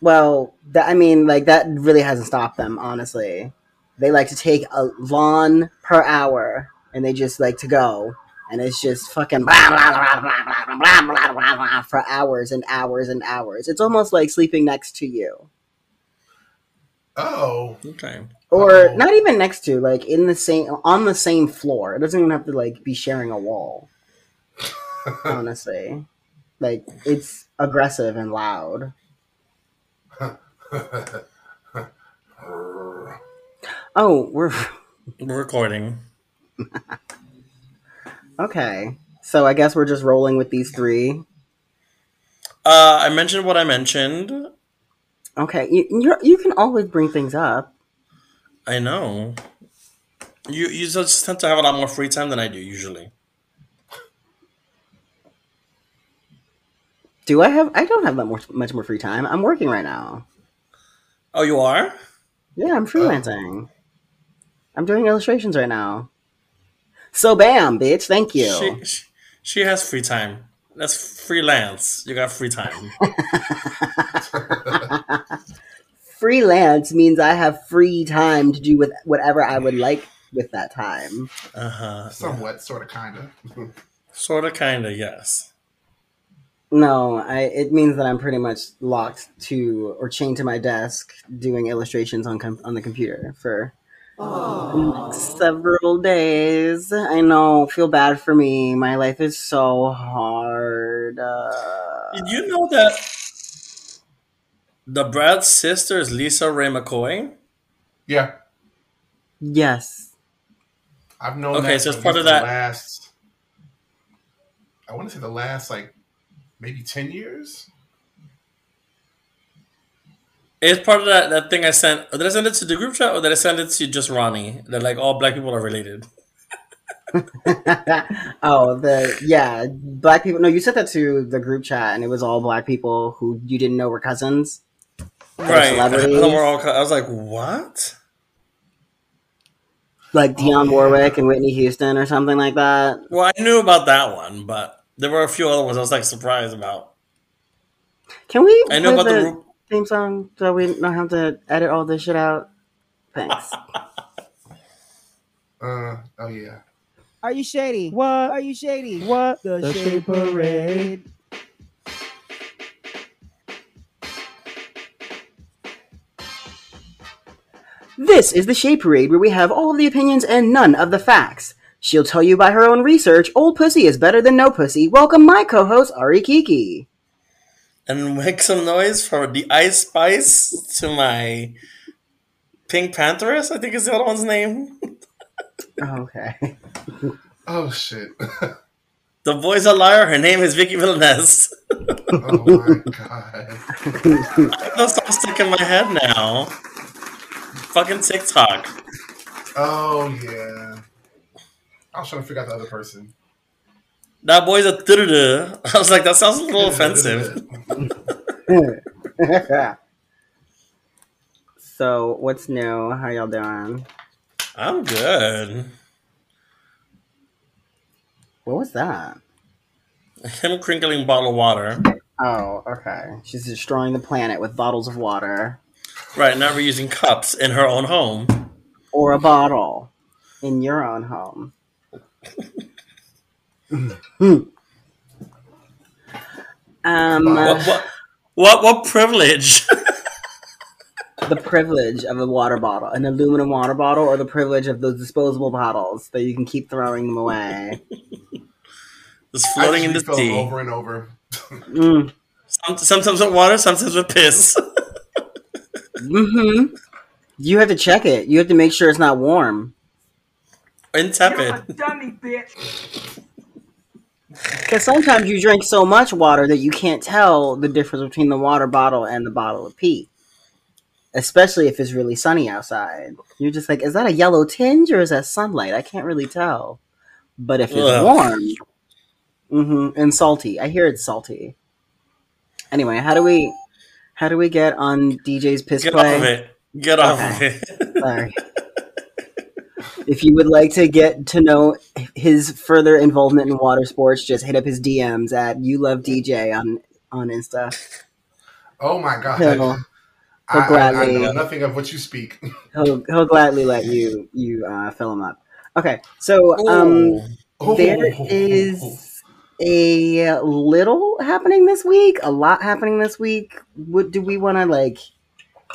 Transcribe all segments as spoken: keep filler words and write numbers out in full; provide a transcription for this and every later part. Well, that, I mean, like, that really hasn't stopped them, honestly. They like to take a lawn per hour, and they just like to go. And it's just fucking blah, blah, blah, blah, blah, blah, blah, blah, blah, for hours and hours and hours. It's almost like sleeping next to you. Oh, okay. Or not even next to, like in the same, on the same floor. It doesn't even have to like be sharing a wall. Honestly, like it's aggressive and loud. Oh, we're we're recording. Okay, so I guess we're just rolling with these three. Uh, I mentioned what I mentioned. Okay, you you're, you can always bring things up. I know. You you just tend to have a lot more free time than I do usually. Do I have? I don't have that much much more free time. I'm working right now. Oh, you are? Yeah, I'm freelancing. Oh. I'm doing illustrations right now. So bam, bitch. Thank you. She, she, she has free time. That's freelance. You got free time. Freelance means I have free time to do with whatever I would like with that time. Uh huh. Somewhat, yeah. Sort of, kind of. Sort of, kind of, yes. No, I, it means that I'm pretty much locked to or chained to my desk doing illustrations on com- on the computer for oh. several days. I know. Feel bad for me. My life is so hard. Uh, Did you know that the Brat sister is Lisa Ray McCoy? Yeah. Yes. I've known. Okay, that so it's part of that. Last, I want to say the last like. Maybe ten years? It's part of that, that thing I sent. Did I send it to the group chat or did I send it to just Ronnie? That like all black people are related. Oh, the yeah. Black people. No, you sent that to the group chat and it was all black people who you didn't know were cousins. Right. Celebrities. I, we're all, I was like, what? Like Dionne oh, Warwick yeah. and Whitney Houston or something like that. Well, I knew about that one, but. There were a few other ones I was like surprised about. Can we I know play about the, the theme song so we don't have to edit all this shit out? Thanks. uh oh yeah. Are you shady? What are you shady? What the, the shady parade? This is the Shade Parade where we have all of the opinions and none of the facts. She'll tell you by her own research, old pussy is better than no pussy. Welcome my co-host, Ari Kiki. And make some noise for the Ice Spice to my Pink Pantheress, I think is the other one's name. Okay. Oh, shit. The boy's a liar. Her name is Vicky Villaness. Oh, my God. I know something stuck in my head now. Fucking TikTok. Oh, yeah. I was trying to figure out the other person. That boy's a da-da-da. I was like, that sounds a little offensive. So, what's new? How y'all doing? I'm good. What was that? Him crinkling a bottle of water. Oh, okay. She's destroying the planet with bottles of water. Right, now we're using cups in her own home. Or a bottle in your own home. um, what, what, what, what privilege? The privilege of a water bottle, an aluminum water bottle, or the privilege of those disposable bottles that you can keep throwing them away. Just floating in the sea over and over. Mm. Some, sometimes with water, sometimes with piss. Mm-hmm. You have to check it. You have to make sure it's not warm. Intepid. You're a dummy, bitch. Because sometimes you drink so much water that you can't tell the difference between the water bottle and the bottle of pee. Especially if it's really sunny outside. You're just like, is that a yellow tinge or is that sunlight? I can't really tell. But if it's Ugh. warm mm-hmm, and salty. I hear it's salty. Anyway, how do we how do we get on D J's piss get play? Off of it. Get off okay. of it. Sorry. If you would like to get to know his further involvement in water sports, just hit up his D Ms at YouLoveDJ on, on Insta. Oh my God. He'll, he'll I, gladly, I, I know nothing of what you speak. He'll, he'll gladly let you, you uh, fill him up. Okay. So um, there is a little happening this week, a lot happening this week. What do we want to like,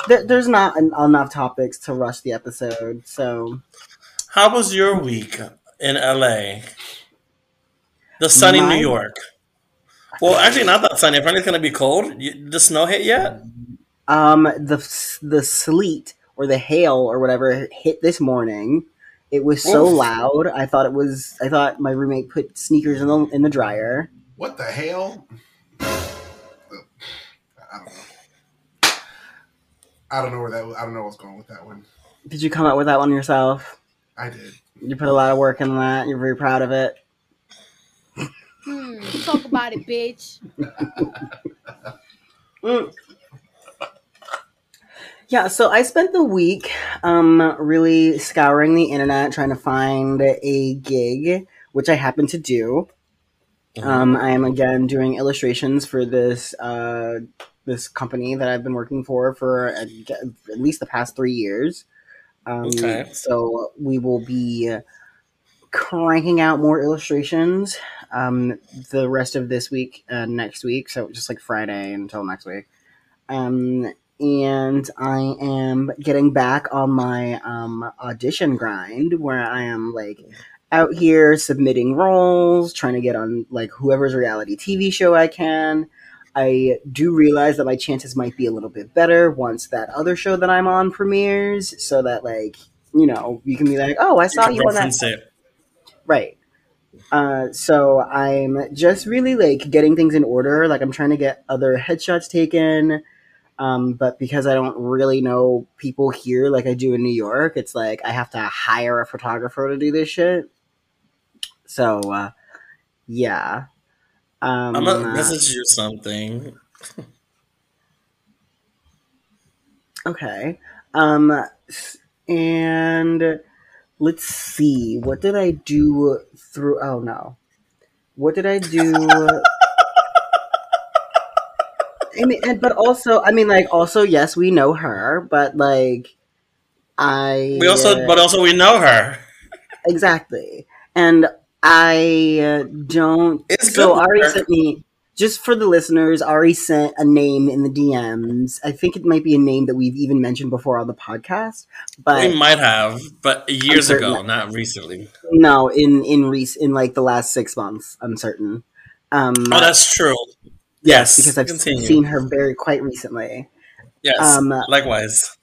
there, there's not an, enough topics to rush the episode. So how was your week in L A? The sunny My- New York. Well, actually, not that sunny. Apparently, it's going to be cold. You, the snow hit yet? Um, the the sleet or the hail or whatever hit this morning. It was so Oof. loud. I thought it was. I thought my roommate put sneakers in the in the dryer. What the hell? I don't know. I don't know where that. I don't know what's going with that one. Did you come up with that one yourself? I did. You put a lot of work in that. You're very proud of it. Hmm, talk about it, bitch. mm. Yeah, so I spent the week um, really scouring the internet trying to find a gig, which I happened to do. Um, I am again doing illustrations for this uh, this company that I've been working for for at, at least the past three years. Um, okay. So we will be cranking out more illustrations um, the rest of this week, uh, next week. So just like Friday until next week. Um, and I am getting back on my um, audition grind where I am like out here submitting roles, trying to get on like whoever's reality T V show I can. I do realize that my chances might be a little bit better once that other show that I'm on premieres so that like, you know, you can be like, oh, I saw you, you on that. It. Right. Uh, so I'm just really like getting things in order. Like I'm trying to get other headshots taken. Um, but because I don't really know people here like I do in New York, it's like I have to hire a photographer to do this shit. So, uh, yeah. Um, I'm going to message you something. Okay. Um, and let's see. What did I do through... Oh, no. What did I do... I mean, and, but also... I mean, like, also, yes, we know her, but, like, I... We also... But also, we know her. Exactly. And... I don't. It's so Ari work. sent me, just for the listeners, Ari sent a name in the D Ms. I think it might be a name that we've even mentioned before on the podcast, but we might have, but years ago, not recently. No, in in rec- in like the last six months, I'm certain. Um, oh, that's true. Yes, because I've Continue. seen her very quite recently. Yes, um, likewise.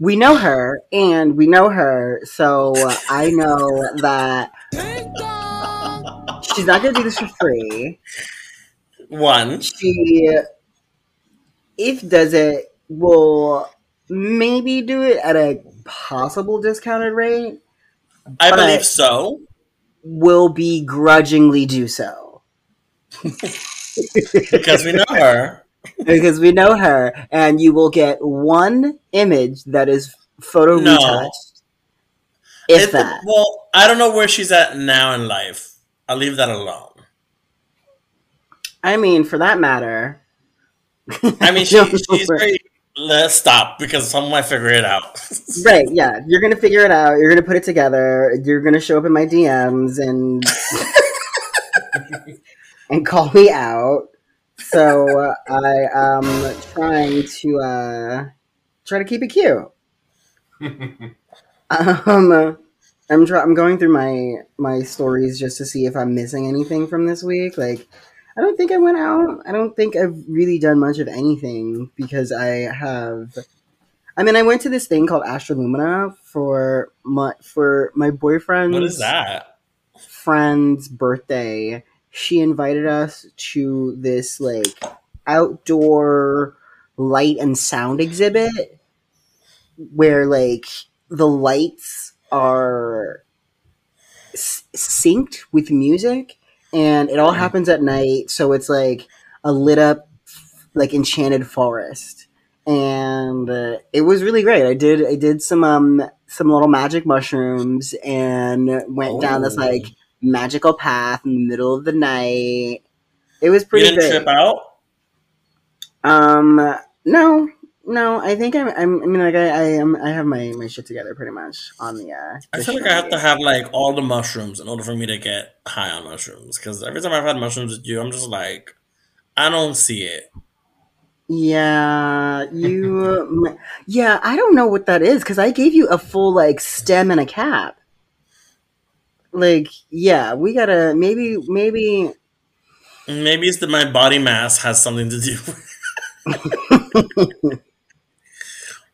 We know her, and we know her, so I know that. She's not going to do this for free. One. She, if does it, will maybe do it at a possible discounted rate. I believe so. Will begrudgingly do so. Because we know her. Because we know her. And you will get one image that is photo no. retouched. If it, that. Well, I don't know where she's at now in life. I'll leave that alone. I mean, for that matter. I mean, she, no, she's very, let's stop because someone might figure it out. Right, yeah. You're going to figure it out. You're going to put it together. You're going to show up in my D Ms and and call me out. So I am trying to uh, try to keep it cute. um... I'm try- I'm going through my, my stories just to see if I'm missing anything from this week. Like, I don't think I went out. I don't think I've really done much of anything because I have. I mean, I went to this thing called Astralumina for my for my boyfriend's what is that? friend's birthday. She invited us to this like outdoor light and sound exhibit where like the lights are s- synced with music, and it all happens at night. So it's like a lit up, like enchanted forest, and uh, it was really great. I did, I did some um some little magic mushrooms and went oh. down this like magical path in the middle of the night. It was pretty. You didn't great. trip out? Um, No, no. I think I'm. I'm I mean, like I, I am. I have my, my shit together pretty much on the. Uh, I feel like I have to have like all the mushrooms in order for me to get high on mushrooms. Because every time I've had mushrooms with you, I'm just like, I don't see it. Yeah, you. yeah, I don't know what that is because I gave you a full like stem and a cap. Like, yeah, we gotta maybe maybe. Maybe it's that my body mass has something to do with.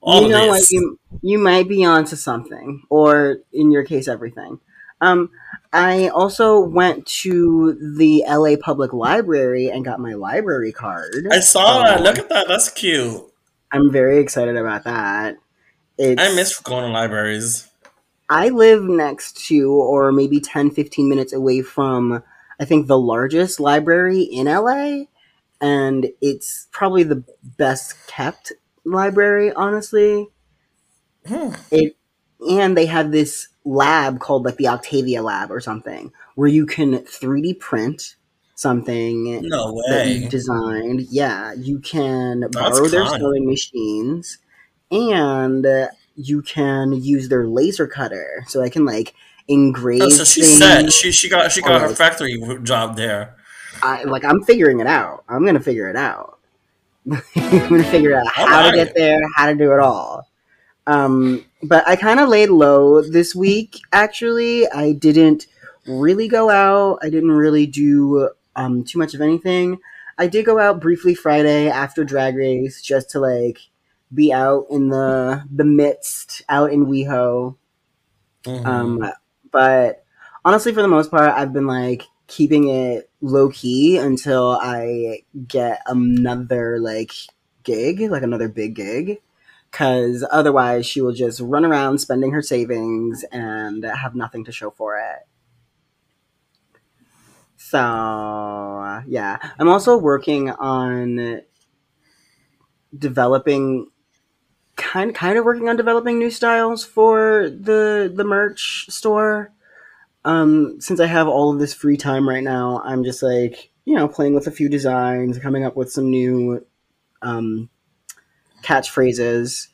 All you know, like you, you might be onto something, or in your case, everything. Um, I also went to the L A Public Library and got my library card. I saw that. Um, Look at that. That's cute. I'm very excited about that. It's, I miss going to libraries. I live next to, or maybe ten, fifteen minutes away from, I think the largest library in L A, and it's probably the best kept library, honestly. Hmm. It and they have this lab called like the Octavia Lab or something, where you can three D print something no way. that you designed. Yeah, you can That's borrow kind. their sewing machines, and you can use their laser cutter. So I can like. engraved oh, so she things. said she she got she got oh, her like, factory job there. I like I'm figuring it out. I'm gonna figure it out. I'm gonna figure out how right. to get there, how to do it all. Um, but I kind of laid low this week. Actually, I didn't really go out. I didn't really do um too much of anything. I did go out briefly Friday after Drag Race just to like be out in the the midst, out in WeHo. Mm-hmm. Um. But honestly, for the most part, I've been like keeping it low key until I get another like gig, like another big gig, because otherwise she will just run around spending her savings and have nothing to show for it. So yeah, I'm also working on developing. Kind kind of working on developing new styles for the the merch store. Um, since I have all of this free time right now, I'm just like, you know, playing with a few designs, coming up with some new um, catchphrases.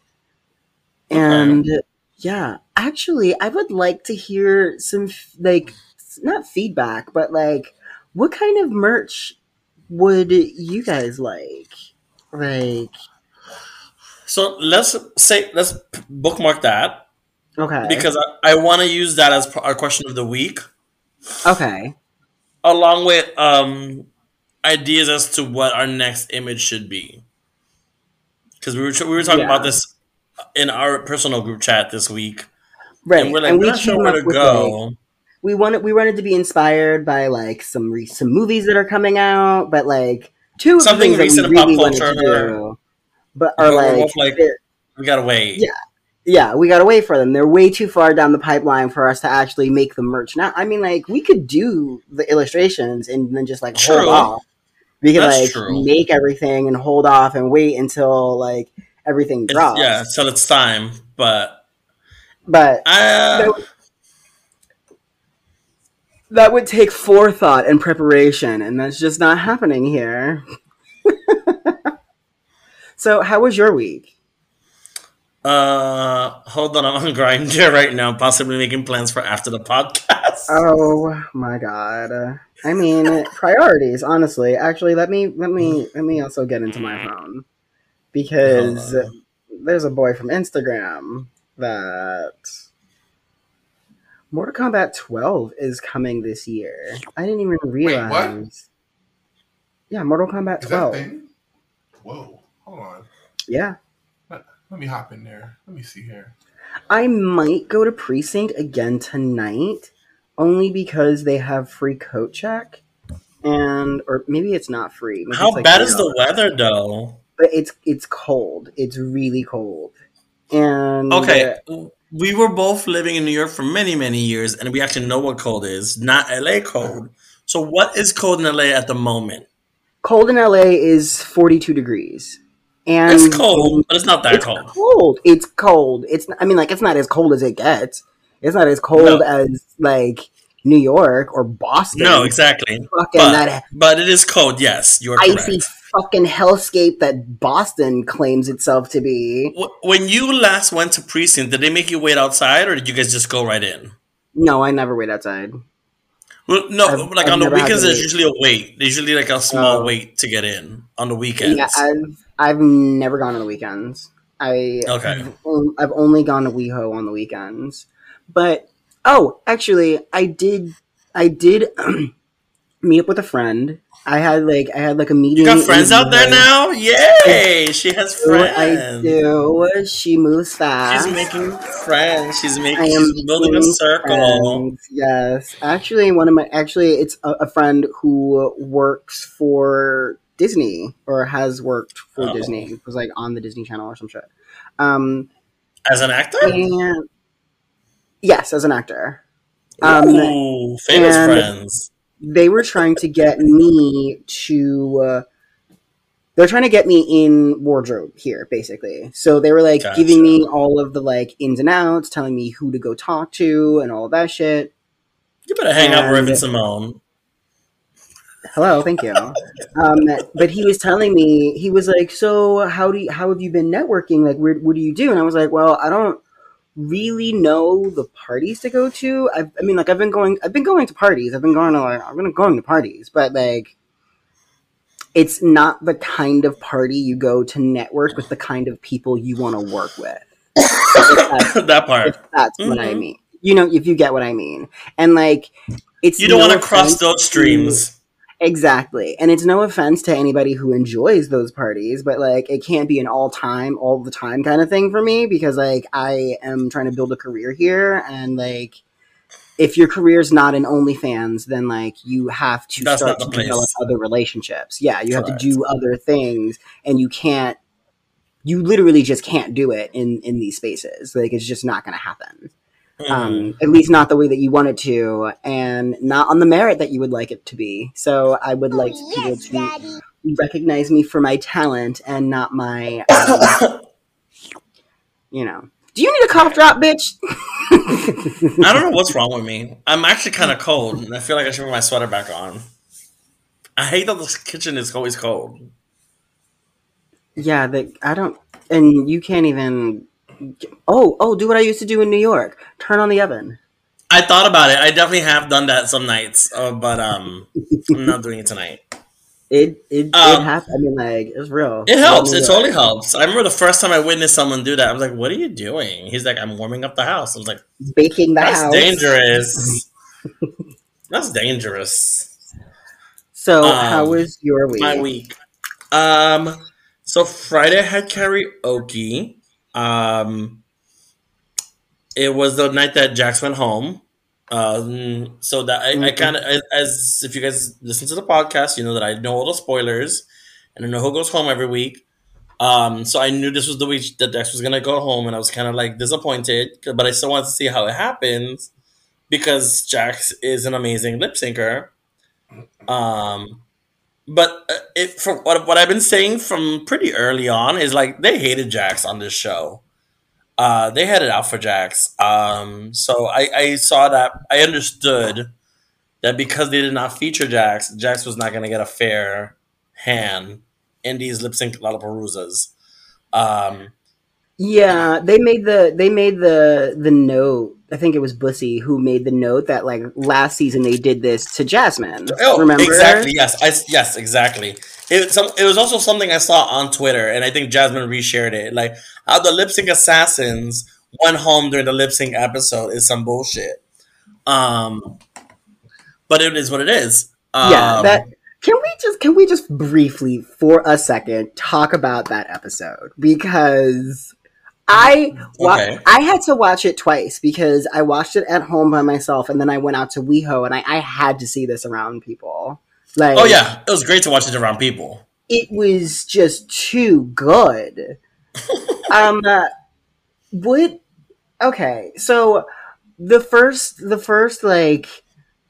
And okay. yeah, actually, I would like to hear some, like, not feedback, but like, what kind of merch would you guys like? Like... So let's say, let's bookmark that. Okay. Because I, I want to use that as our question of the week. Okay. Along with um, ideas as to what our next image should be. Because we were we were talking yeah. about this in our personal group chat this week. Right. And we're like, and we're not sure where to go. Like, we wanted we wanted to be inspired by like some re- some movies that are coming out, but like two of something recent about really culture. Or, But are like, like we gotta wait. Yeah, yeah, we gotta wait for them. They're way too far down the pipeline for us to actually make the merch now. I mean, like we could do the illustrations and then just like true. hold off. We could That's like true. make everything and hold off and wait until like everything drops. It's, yeah, until it's time. But but I, uh... that, would, that would take forethought and preparation, and that's just not happening here. So, how was your week? Uh, hold on, I'm on Grindr right now, possibly making plans for after the podcast. Oh my god! I mean, priorities, honestly. Actually, let me let me let me also get into my phone because uh, there's a boy from Instagram that Mortal Kombat twelve is coming this year. I didn't even realize. Wait, what? Yeah, Mortal Kombat twelve. Is that thing? Whoa. Hold on. Yeah. Let, let me hop in there. Let me see here. I might go to Precinct again tonight only because they have free coat check. And or maybe it's not free. Maybe How like bad is the weather though? But it's it's cold. It's really cold. And okay. Uh, we were both living in New York for many, many years and we actually know what cold is, not L A cold. So what is cold in L A at the moment? Cold in L A is forty-two degrees. And it's cold, but it's not that it's cold. cold. It's cold. It's. I mean, like, it's not as cold as it gets. It's not as cold no. as, like, New York or Boston. No, exactly. Fucking but, that, but it is cold, yes. You're icy correct. Fucking hellscape that Boston claims itself to be. When you last went to Precinct, did they make you wait outside or did you guys just go right in? No, I never wait outside. Well, no, I've, like I've on the weekends, there's usually a wait. There's usually like a small oh. wait to get in on the weekends. Yeah, I've, I've never gone on the weekends. I, okay. I've, I've only gone to WeHo on the weekends. But, oh, actually, I did, I did meet up with a friend. I had like, I had like a meeting. You got friends out there now? Yay! She has friends. I do. She moves fast. She's making friends. She's making, she's building a circle. Friends. Yes. Actually, one of my, actually, it's a, a friend who works for Disney or has worked for oh. Disney. It was like on the Disney Channel or some shit. Um, as an actor? And, yes, as an actor. Um, Ooh, famous friends. They were trying to get me to, uh, they're trying to get me in wardrobe here, basically. So they were like gotcha. giving me all of the like ins and outs, telling me who to go talk to and all of that shit. You better hang and, out with Raven Simone. Hello, thank you. um, but he was telling me, he was like, so how do you, how have you been networking? Like, where, what do you do? And I was like, well, I don't really know the parties to go to. I've, I mean, like I've been going, I've been going to parties. I've been going to like, I've been going to parties, but like, it's not the kind of party you go to network with the kind of people you want to work with. That part. If that's mm-hmm. what I mean. You know, if you get what I mean. And like, it's you don't no want to cross those streams. Exactly. And it's no offense to anybody who enjoys those parties, but like it can't be an all time, all the time kind of thing for me because like I am trying to build a career here. And like if your career's not in OnlyFans, then like you have to That's start to develop other relationships. Yeah, you Correct. have to do other things and you can't, you literally just can't do it in, in these spaces. Like it's just not going to happen. Um, at least not the way that you want it to and not on the merit that you would like it to be. So I would like oh, people yes, to Daddy. recognize me for my talent and not my, um, you know. Do you need a cough drop, bitch? I don't know what's wrong with me. I'm actually kind of cold and I feel like I should put my sweater back on. I hate that this kitchen is always cold. Yeah, the, I don't, and you can't even... Oh, oh, do what I used to do in New York. Turn on the oven. I thought about it. I definitely have done that some nights, uh, but um, I'm not doing it tonight. It it, um, it happened. I mean, like, it's real. It helps. It totally helps. I remember the first time I witnessed someone do that. I was like, what are you doing? He's like, I'm warming up the house. I was like, baking the That's house. That's dangerous. That's dangerous. So um, how was your week? My week. Um, so Friday I had karaoke. Um, it was the night that Jax went home. Um, so that I, mm-hmm. I kind of, as if you guys listen to the podcast, you know that I know all the spoilers and I know who goes home every week. Um, so I knew this was the week that Jax was going to go home and I was kind of like disappointed, but I still wanted to see how it happens because Jax is an amazing lip syncer. Um, But it, from what, what I've been saying from pretty early on is like they hated Jax on this show. Uh, they had it out for Jax. Um, so I, I saw that. I understood that because they did not feature Jax, Jax was not going to get a fair hand in these lip sync Lollaparoozas. Um, yeah, they made the they made the the note. I think it was Bussy who made the note that like last season they did this to Jasmine. Oh, remember? Exactly. Yes. I, yes, exactly. It, some, it was also something I saw on Twitter and I think Jasmine reshared it. Like how the lip sync assassins went home during the lip sync episode is some bullshit. Um, but it is what it is. Um, yeah. That can we just, can we just briefly for a second talk about that episode? Because I wa- okay. I had to watch it twice because I watched it at home by myself and then I went out to WeHo and I, I had to see this around people. Like, oh yeah, it was great to watch it around people. It was just too good. um, uh, what? Okay, so the first the first like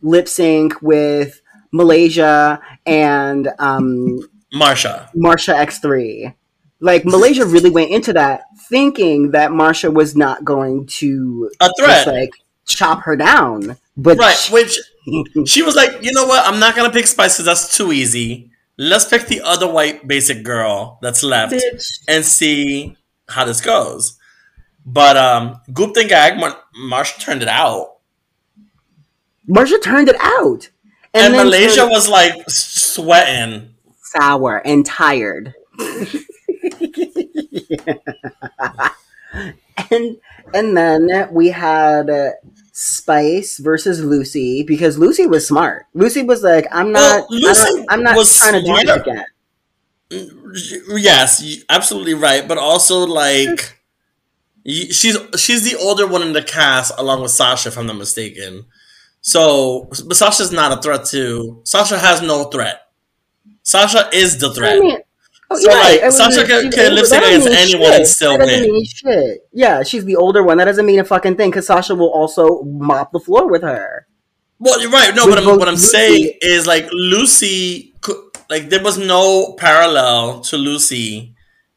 lip sync with Malaysia and um, Marsha Marsha X three. Like, Malaysia really went into that thinking that Marsha was not going to... A threat. Just, like, chop her down. But right, she- which she was like, you know what? I'm not gonna pick Spice because that's too easy. Let's pick the other white basic girl that's left Bitch. and see how this goes. But um, Goop and Gag, Mar- Marsha turned it out. Marsha turned it out, and, and Malaysia was like sweating, sour and tired. yeah. And and then we had uh, Spice versus Lucy, because Lucy was smart. Lucy was like, I'm not, well, I'm not trying smarter. to do it again. Yes, absolutely right. But also like, she's she's the older one in the cast, along with Sasha, if I'm not mistaken. So, but Sasha's not a threat to, Sasha has no threat. Sasha is the threat. I mean, oh, so, yeah, like, I mean, Sasha can, can lip sync against anyone shit. and still that win. Mean shit. Yeah, she's the older one. That doesn't mean a fucking thing, because Sasha will also mop the floor with her. Well, you're right. No, with but I'm, what I'm Lucy. saying is, like, Lucy, could, like, there was no parallel to Lucy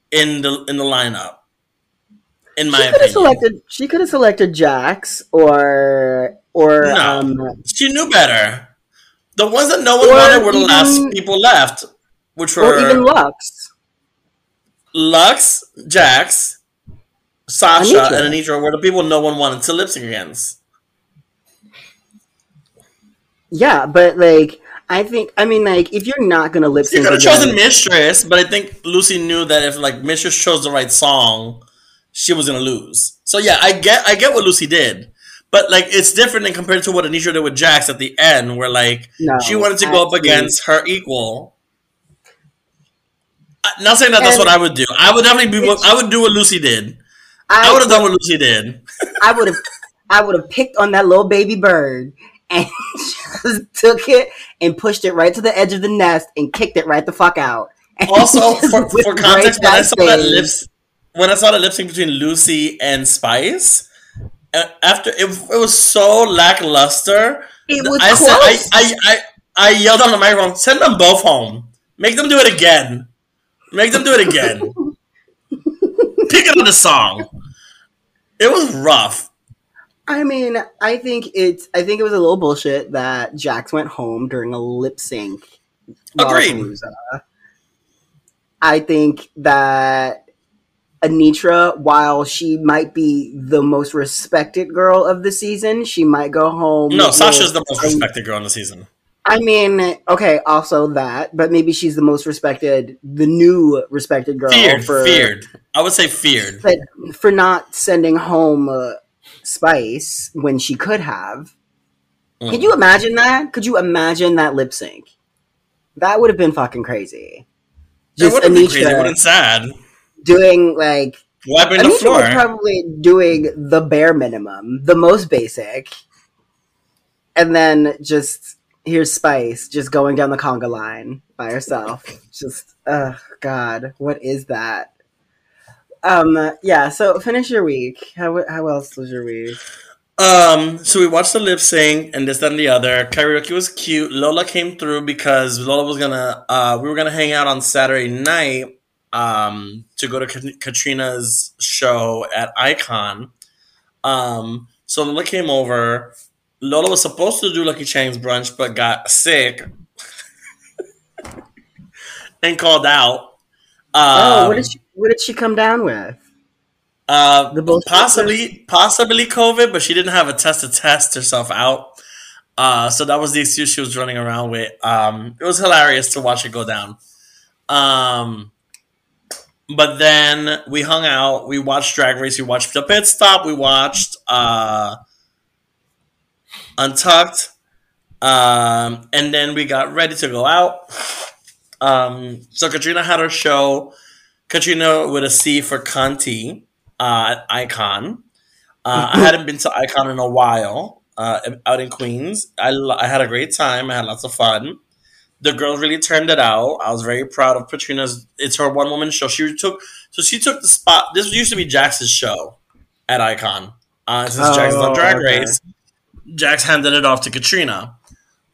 in the in the lineup, in my she opinion. Selected, she could have selected Jax or... Or no, um, she knew better. The ones that no one wanted were the last people left, which were or even Lux, Lux, Jax, Sasha, Anitra. and Anitra were the people no one wanted to lip sync against. Yeah, but like I think, I mean, like if you're not gonna lip sync, you could have chosen Mistress, but I think Lucy knew that if like Mistress chose the right song, she was gonna lose. So yeah, I get, I get what Lucy did. But, like, it's different than compared to what Anitra did with Jax at the end, where, like, no, she wanted to absolutely. go up against her equal. I'm not saying that and that's what I would do. I would definitely be, I would do what Lucy did. I, I would have done what Lucy did. I would have, I would have picked on that little baby bird and just took it and pushed it right to the edge of the nest and kicked it right the fuck out. And also, for, for context, when I, saw that lips, when I saw the lip sync between Lucy and Spice... After it, it was so lackluster. It was I close. Said, I, I, I, I yelled on the microphone, send them both home. Make them do it again. Make them do it again. Pick another song. It was rough. I mean, I think it's. I think it was a little bullshit that Jax went home during a lip sync. Agreed. I think that Anitra, while she might be the most respected girl of the season, she might go home. No, with, Sasha's the most respected girl in the season. I mean, okay, also that, but maybe she's the most respected, the new respected girl. Feared, for, feared. I would say feared. But for not sending home uh, Spice when she could have. Mm. Can you imagine that? Could you imagine that lip sync? That would have been fucking crazy. Just it would have been crazy. It would have been sad. Doing like wiping the floor. Was probably doing the bare minimum, the most basic, and then just here's Spice just going down the conga line by herself. Just oh god, what is that? Um, yeah. So finish your week. How how else was your week? Um, so we watched the lip sync and this that, and the other. Karaoke was cute. Lola came through because Lola was gonna. Uh, we were gonna hang out on Saturday night. Um, to go to K- Katrina's show at Icon. Um, so Lola came over. Lola was supposed to do Lucky Chang's brunch, but got sick and called out. Um, oh, what did she? What did she come down with? Uh, the possibly, possibly COVID, but she didn't have a test to test herself out. Uh, so that was the excuse she was running around with. Um, it was hilarious to watch it go down. Um. But then we hung out. We watched Drag Race. We watched The Pit Stop. We watched uh, Untucked. Um, and then we got ready to go out. Um, so Katrina had her show. Katrina with a C for Conti uh, at Icon. Uh, I hadn't been to Icon in a while uh, out in Queens. I, I had a great time. I had lots of fun. The girls really turned it out. I was very proud of Katrina's. It's her one woman show. She took so she took the spot. This used to be Jax's show at Icon. Uh, since oh, Jax is on Drag okay. Race, Jax handed it off to Katrina.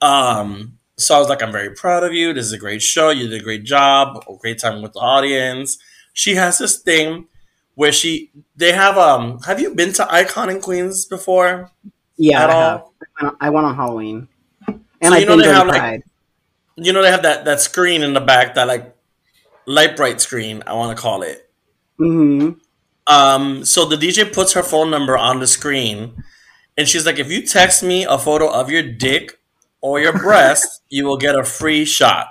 Um, so I was like, I'm very proud of you. This is a great show. You did a great job. A great time with the audience. She has this thing where she they have um. Have you been to Icon in Queens before? Yeah, at I, all? Have. I went on Halloween, and so I think I Pride. Like, you know, they have that that screen in the back, that like light bright screen, I want to call it. Mm-hmm. Um. So the D J puts her phone number on the screen, and she's like, "If you text me a photo of your dick or your breast, you will get a free shot."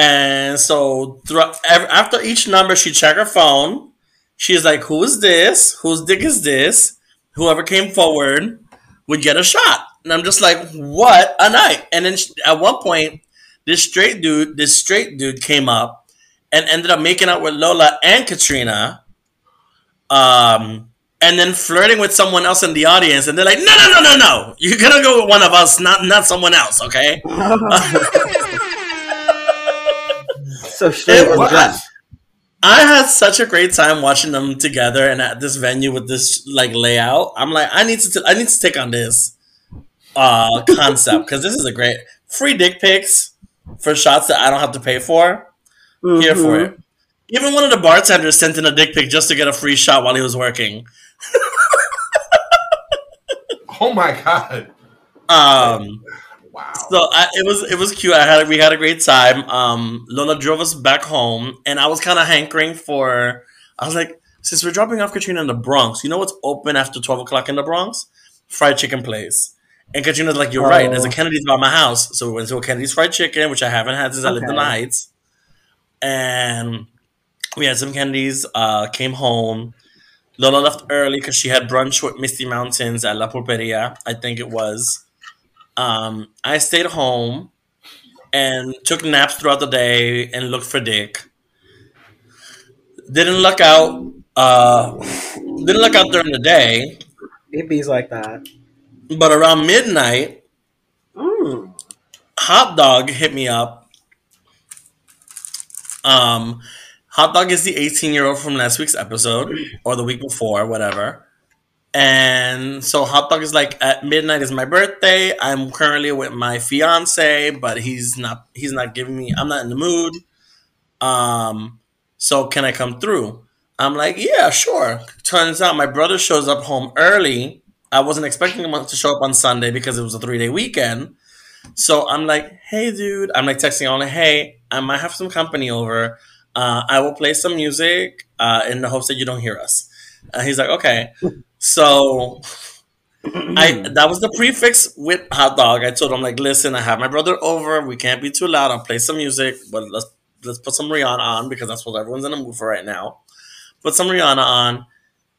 And so after each number, she checked her phone. She's like, who is this? Whose dick is this? Whoever came forward would get a shot. And I'm just like, what a night. And then she, at one point, this straight dude, this straight dude came up and ended up making out with Lola and Katrina. Um, and then flirting with someone else in the audience. And they're like, no, no, no, no, no. You're going to go with one of us, not, not someone else. Okay. So it was. I had such a great time watching them together and at this venue with this like layout. I'm like, I need to, t- I need to take on this uh, concept because this is a great free dick pics for shots that I don't have to pay for. Mm-hmm. Here for it. Even one of the bartenders sent in a dick pic just to get a free shot while he was working. Oh my god! Um. Wow. So I, it was it was cute. I had we had a great time. Um, Lola drove us back home, and I was kind of hankering for. I was like, since we're dropping off Katrina in the Bronx, you know what's open after twelve o'clock in the Bronx? Fried chicken place. And Katrina's like, "You're oh. right. There's a Kennedy's by my house." So we went to a Kennedy's fried chicken, which I haven't had since okay. I lived in the Heights. And we had some Kennedy's. Uh, came home. Lola left early because she had brunch with Misty Mountains at La Pulperia. I think it was. Um, I stayed home and took naps throughout the day and looked for dick. Didn't luck out. Uh, didn't luck out during the day. It be's like that. But around midnight, mm. Hot Dog hit me up. Um, Hot Dog is the eighteen-year-old from last week's episode or the week before, whatever. And so Hot Dog is like, at midnight is my birthday. I'm currently with my fiance, but he's not he's not giving me, I'm not in the mood. Um, so can I come through? I'm like, yeah, sure. Turns out my brother shows up home early. I wasn't expecting him to show up on Sunday because it was a three-day weekend. So I'm like, hey, dude. I'm like texting on, like, hey, I might have some company over. Uh, I will play some music uh, in the hopes that you don't hear us. And he's like, okay. So I that was the prefix with Hot Dog. I told him, like, listen, I have my brother over. We can't be too loud. I'll play some music, but let's let's put some Rihanna on because that's what everyone's in the mood for right now. Put some Rihanna on.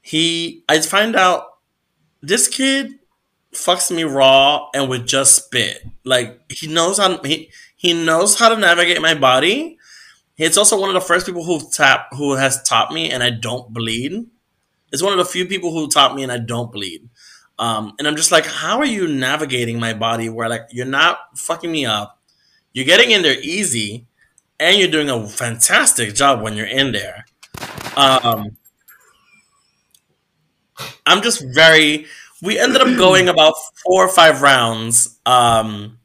He I find out this kid fucks me raw and would just spit. Like he knows how he he knows how to navigate my body. It's also one of the first people who tap who has taught me and I don't bleed. It's one of the few people who taught me and I don't bleed. Um, and I'm just like, how are you navigating my body where, like, you're not fucking me up, you're getting in there easy, and you're doing a fantastic job when you're in there. Um, I'm just very... We ended up going about four or five rounds. Um,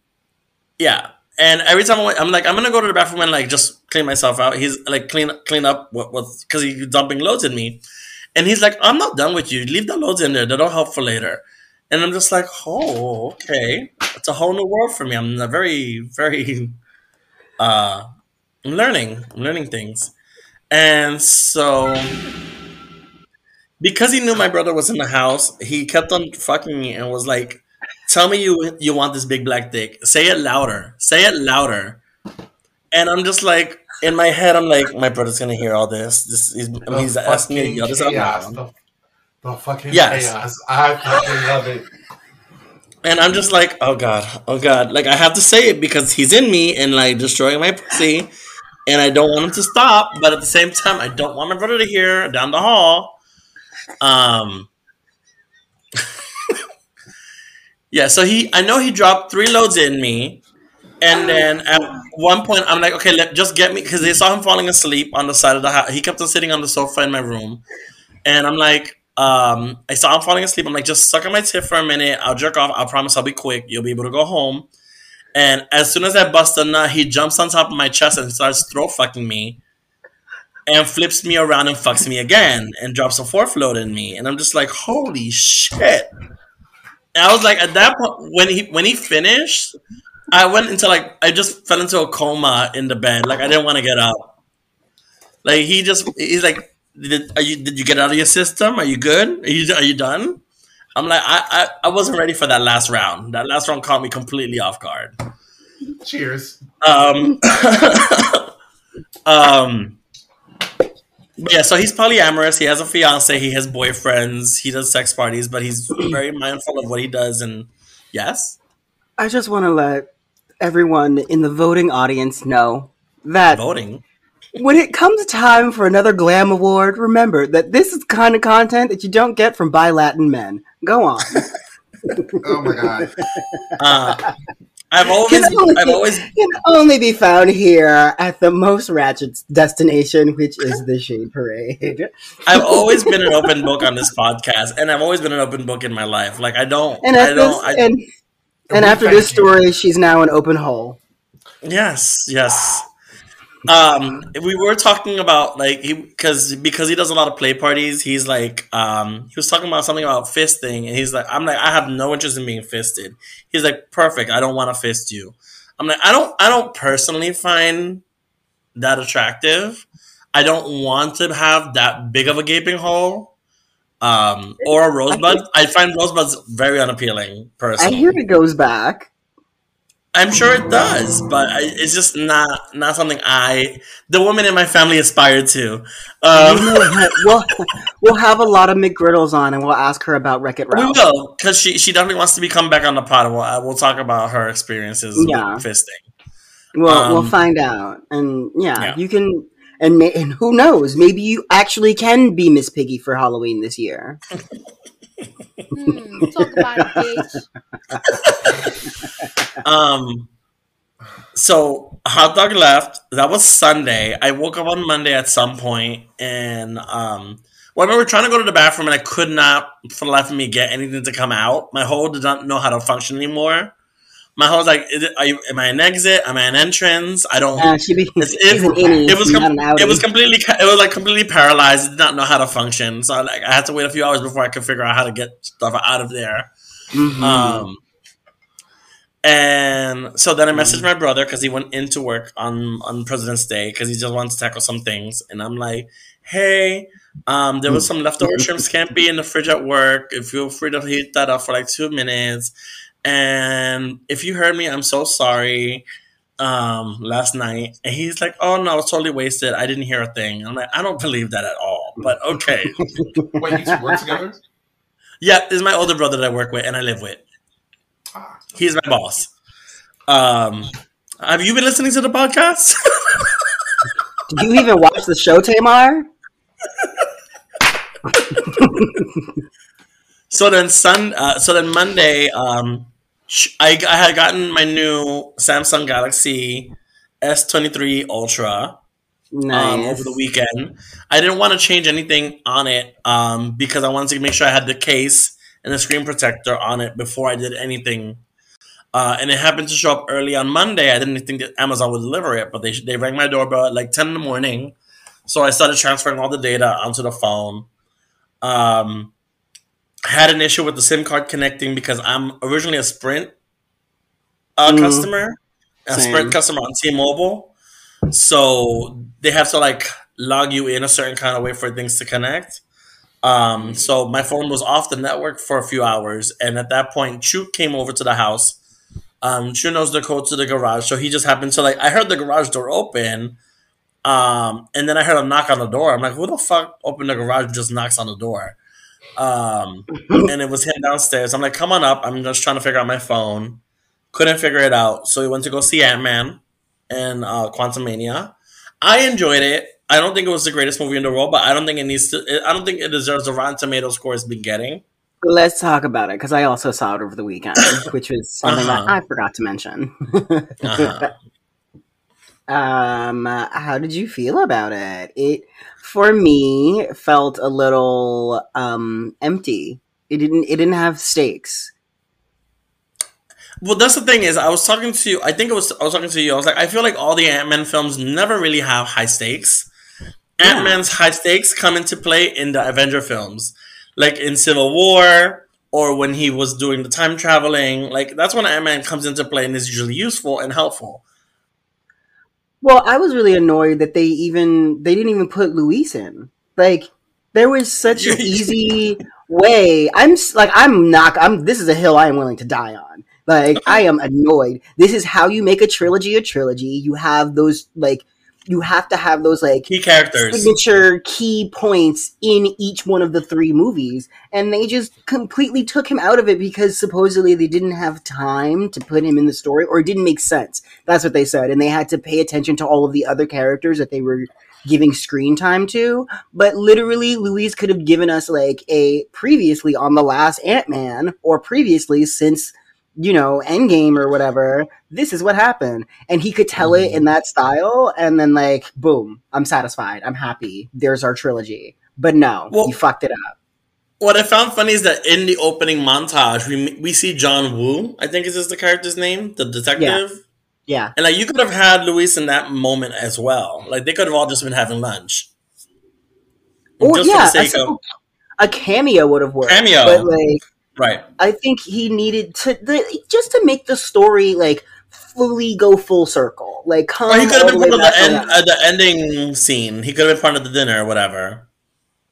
yeah. And every time I went, I'm like, I'm going to go to the bathroom and, like, just clean myself out. He's like, clean, clean up what was... Because he's dumping loads at me. And he's like, I'm not done with you. Leave the loads in there. That'll help for later. And I'm just like, oh, okay. It's a whole new world for me. I'm very, very uh, I'm learning. I'm learning things. And so because he knew my brother was in the house, he kept on fucking me and was like, tell me you you want this big black dick. Say it louder. Say it louder. And I'm just like, in my head, I'm like, my brother's gonna hear all this. This is the he's asking me to yell this out loud. The, the fucking yes. chaos. I fucking love it. And I'm just like, oh god, oh god. Like I have to say it because he's in me and like destroying my pussy, and I don't want him to stop. But at the same time, I don't want my brother to hear down the hall. Um. yeah. So he, I know he dropped three loads in me. And then at one point, I'm like, okay, let, just get me, because they saw him falling asleep on the side of the house. He kept on sitting on the sofa in my room. And I'm like, um, I saw him falling asleep. I'm like, just suck on my tit for a minute. I'll jerk off. I promise I'll be quick. You'll be able to go home. And as soon as I bust a nut, he jumps on top of my chest and starts throat fucking me and flips me around and fucks me again and drops a fourth load in me. And I'm just like, holy shit. And I was like, at that point, when he when he finished, I went into like, I just fell into a coma in the bed. Like, I didn't want to get up. Like, he just, he's like, did, are you, did you get out of your system? Are you good? Are you, are you done? I'm like, I, I, I wasn't ready for that last round. That last round caught me completely off guard. Cheers. Um, um, yeah, so he's polyamorous. He has a fiance. He has boyfriends. He does sex parties, but he's very mindful of what he does. And yes? I just want to let everyone in the voting audience know that voting. When it comes time for another Glam Award, remember that this is the kind of content that you don't get from bi Latin men. Go on. Oh my god! Uh, I've always, only, I've always can only be found here at the most ratchet destination, which is the Shade Parade. I've always been an open book on this podcast, and I've always been an open book in my life. Like I don't, and I don't. This, I, and, And after this story, she's now an open hole. Yes, yes. Um, we were talking about, like, he, cause, because he does a lot of play parties, he's like, um, he was talking about something about fisting, and he's like, I'm like, I have no interest in being fisted. He's like, perfect, I don't want to fist you. I'm like, I don't, I don't personally find that attractive. I don't want to have that big of a gaping hole. Um, or a rosebud. I, I find rosebuds very unappealing, personally. I hear it goes back. I'm sure it does, but I, it's just not not something I, the woman in my family, aspire to. Um, we'll, we'll have a lot of McGriddles on, and we'll ask her about Wreck-It Ralph. We will, because she, she definitely wants to be come back on the pod. We'll, we'll talk about her experiences yeah. with fisting. Well, um, we'll find out. And yeah, yeah. you can... And, may, and who knows? Maybe you actually can be Miss Piggy for Halloween this year. mm, talk about it, bitch. um, so Hot Dog left. That was Sunday. I woke up on Monday at some point, and um, well, I remember trying to go to the bathroom, and I could not, for the life of me, get anything to come out. My hole did not know how to function anymore. My whole was like, is it, are you, am I an exit? Am I an entrance? I don't. Uh, she be, it's, it's, it, it, it was com- it was completely it was like completely paralyzed. It did not know how to function. So I, like I had to wait a few hours before I could figure out how to get stuff out of there. Mm-hmm. Um, and so then I messaged my brother because he went into work on on President's Day because he just wanted to tackle some things. And I'm like, hey, um, there was some leftover shrimp scampi in the fridge at work. If you're free to heat that up for like two minutes. And if you heard me, I'm so sorry um, last night. And he's like, oh, no, I was totally wasted. I didn't hear a thing. I'm like, I don't believe that at all. But okay. Wait, you two work together? Yeah, this is my older brother that I work with and I live with. He's my boss. Um, have you been listening to the podcast? Do you even watch the show, Tamar? So then, Sun. Uh, so then Monday, um, I, I had gotten my new Samsung Galaxy S twenty-three Ultra nice. um, over the weekend. I didn't want to change anything on it um, because I wanted to make sure I had the case and the screen protector on it before I did anything. Uh, and it happened to show up early on Monday. I didn't think that Amazon would deliver it, but they they rang my doorbell at like ten in the morning. So I started transferring all the data onto the phone. Um. Had an issue with the SIM card connecting because I'm originally a Sprint uh, mm. customer, a Same. Sprint customer on T-Mobile. So they have to like log you in a certain kind of way for things to connect. Um, so my phone was off the network for a few hours. And at that point, Chu came over to the house. Um, Chu knows the code to the garage. So he just happened to like, I heard the garage door open. Um, and then I heard a knock on the door. I'm like, who the fuck opened the garage and just knocks on the door? Um, and it was him downstairs. I'm like, come on up. I'm just trying to figure out my phone. Couldn't figure it out. So we went to go see Ant-Man and uh, Quantumania. I enjoyed it. I don't think it was the greatest movie in the world, but I don't think it needs to. I don't think it deserves the Rotten Tomatoes score it's been getting. Let's talk about it because I also saw it over the weekend, which was something uh-huh. that I forgot to mention. uh-huh. Um, how did you feel about it? It, for me, felt a little um empty. It didn't. It didn't have stakes. Well, that's the thing is, I was talking to you. I think it was. I was talking to you. I was like, I feel like all the Ant-Man films never really have high stakes. Yeah. Ant-Man's high stakes come into play in the Avenger films, like in Civil War or when he was doing the time traveling. Like, that's when Ant-Man comes into play and is usually useful and helpful. Well, I was really annoyed that they even, they didn't even put Luis in. Like, there was such an easy way. I'm like, I'm not, I'm, this is a hill I am willing to die on. Like, I am annoyed. This is how you make a trilogy a trilogy. You have those, like, you have to have those, like, key characters, signature key points in each one of the three movies. And they just completely took him out of it because supposedly they didn't have time to put him in the story, or it didn't make sense. That's what they said. And they had to pay attention to all of the other characters that they were giving screen time to. But literally, Luis could have given us, like, a previously on the last Ant-Man, or previously since, you know, Endgame or whatever, this is what happened. And he could tell it in that style, and then, like, boom, I'm satisfied. I'm happy. There's our trilogy. But no, well, you fucked it up. What I found funny is that in the opening montage, we we see John Woo, I think is this the character's name, the detective. Yeah. Yeah. And, like, you could have had Luis in that moment as well. Like, they could have all just been having lunch. Or, just yeah, for the sake a, of, a cameo would have worked. Cameo. But, like, right. I think he needed to, the, just to make the story, like, fully go full circle. Like, come or he could have been part of the, end, uh, the ending scene. He could have been part of the dinner or whatever.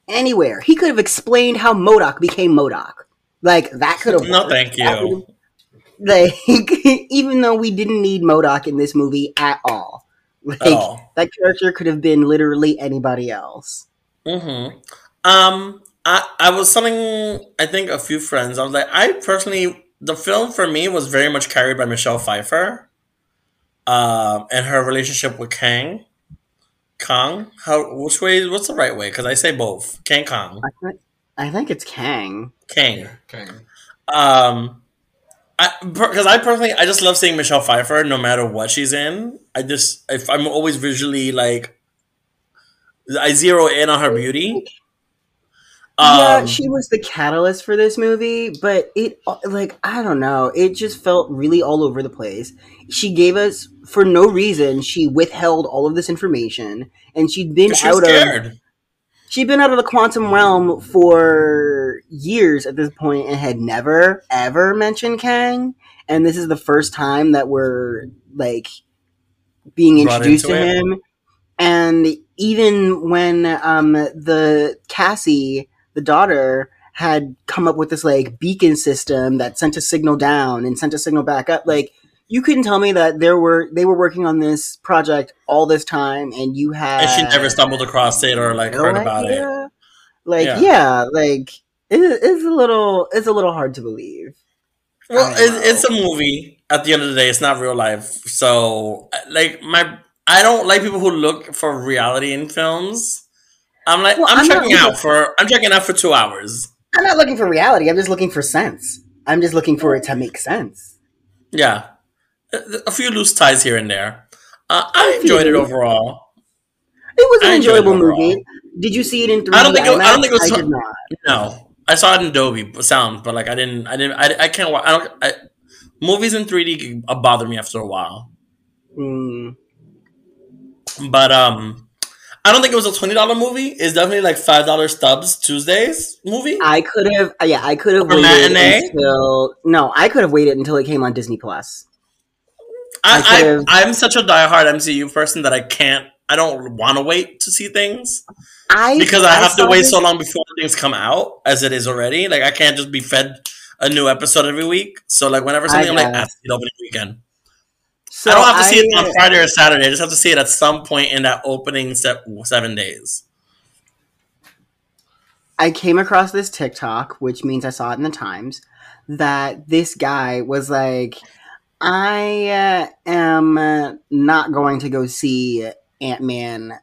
Anywhere. He could have explained how M O D O K became M O D O K. Like, that could have No, worked. Thank you. Like, even though we didn't need M O D O K in this movie at all. Like, oh. that character could have been literally anybody else. Mm-hmm. Um... I, I was telling, I think, a few friends, I was like, I personally, the film for me was very much carried by Michelle Pfeiffer um, and her relationship with Kang. Kang? How, which way, what's the right way? Because I say both. Kang Kang. I, th- I think it's Kang. Kang. Yeah, Kang. Um, I, because I personally, I just love seeing Michelle Pfeiffer no matter what she's in. I just, if I'm always visually, like, I zero in on her beauty. Yeah, she was the catalyst for this movie, but it, like, I don't know. It just felt really all over the place. She gave us, for no reason, she withheld all of this information, and she'd been she out of, she'd been out of the quantum realm for years at this point and had never, ever mentioned Kang. And this is the first time that we're, like, being introduced to him. It. And even when um, the Cassie... the daughter had come up with this, like, beacon system that sent a signal down and sent a signal back up. Like, you couldn't tell me that there were they were working on this project all this time, and you had and she never stumbled across it or, like, no heard idea. About it. Like, yeah, yeah like it, it's a little it's a little hard to believe. Well, it's, it's a movie. At the end of the day, it's not real life. So, like, my I don't like people who look for reality in films. I'm like, well, I'm, I'm checking out for, I'm checking out for two hours. I'm not looking for reality. I'm just looking for sense. I'm just looking for it to make sense. Yeah. A, a few loose ties here and there. Uh, I enjoyed it overall. It was an enjoyable movie. Did you see it in three D? I don't think it, I don't think it was. I did not. No. I saw it in Dolby Sound, but, like, I didn't, I didn't, I, I can't watch, I don't, I, movies in three D bother me after a while. Mm. But, um, I don't think it was a twenty dollars movie. It's definitely, like, five dollars Stubs Tuesdays movie. I could have, yeah, I could have waited matinee. until, no, I could have waited until it came on Disney Plus. I, I I, I'm such a diehard M C U person that I can't, I don't want to wait to see things. I Because I, I have to wait this- so long before things come out, as it is already. Like, I can't just be fed a new episode every week. So, like, whenever something, I'm like, I see it opening weekend. So I don't have to I, see it on Friday or Saturday. I just have to see it at some point in that opening se- seven days. I came across this TikTok, which means I saw it in the Times, that this guy was like, I uh, am not going to go see Ant-Man.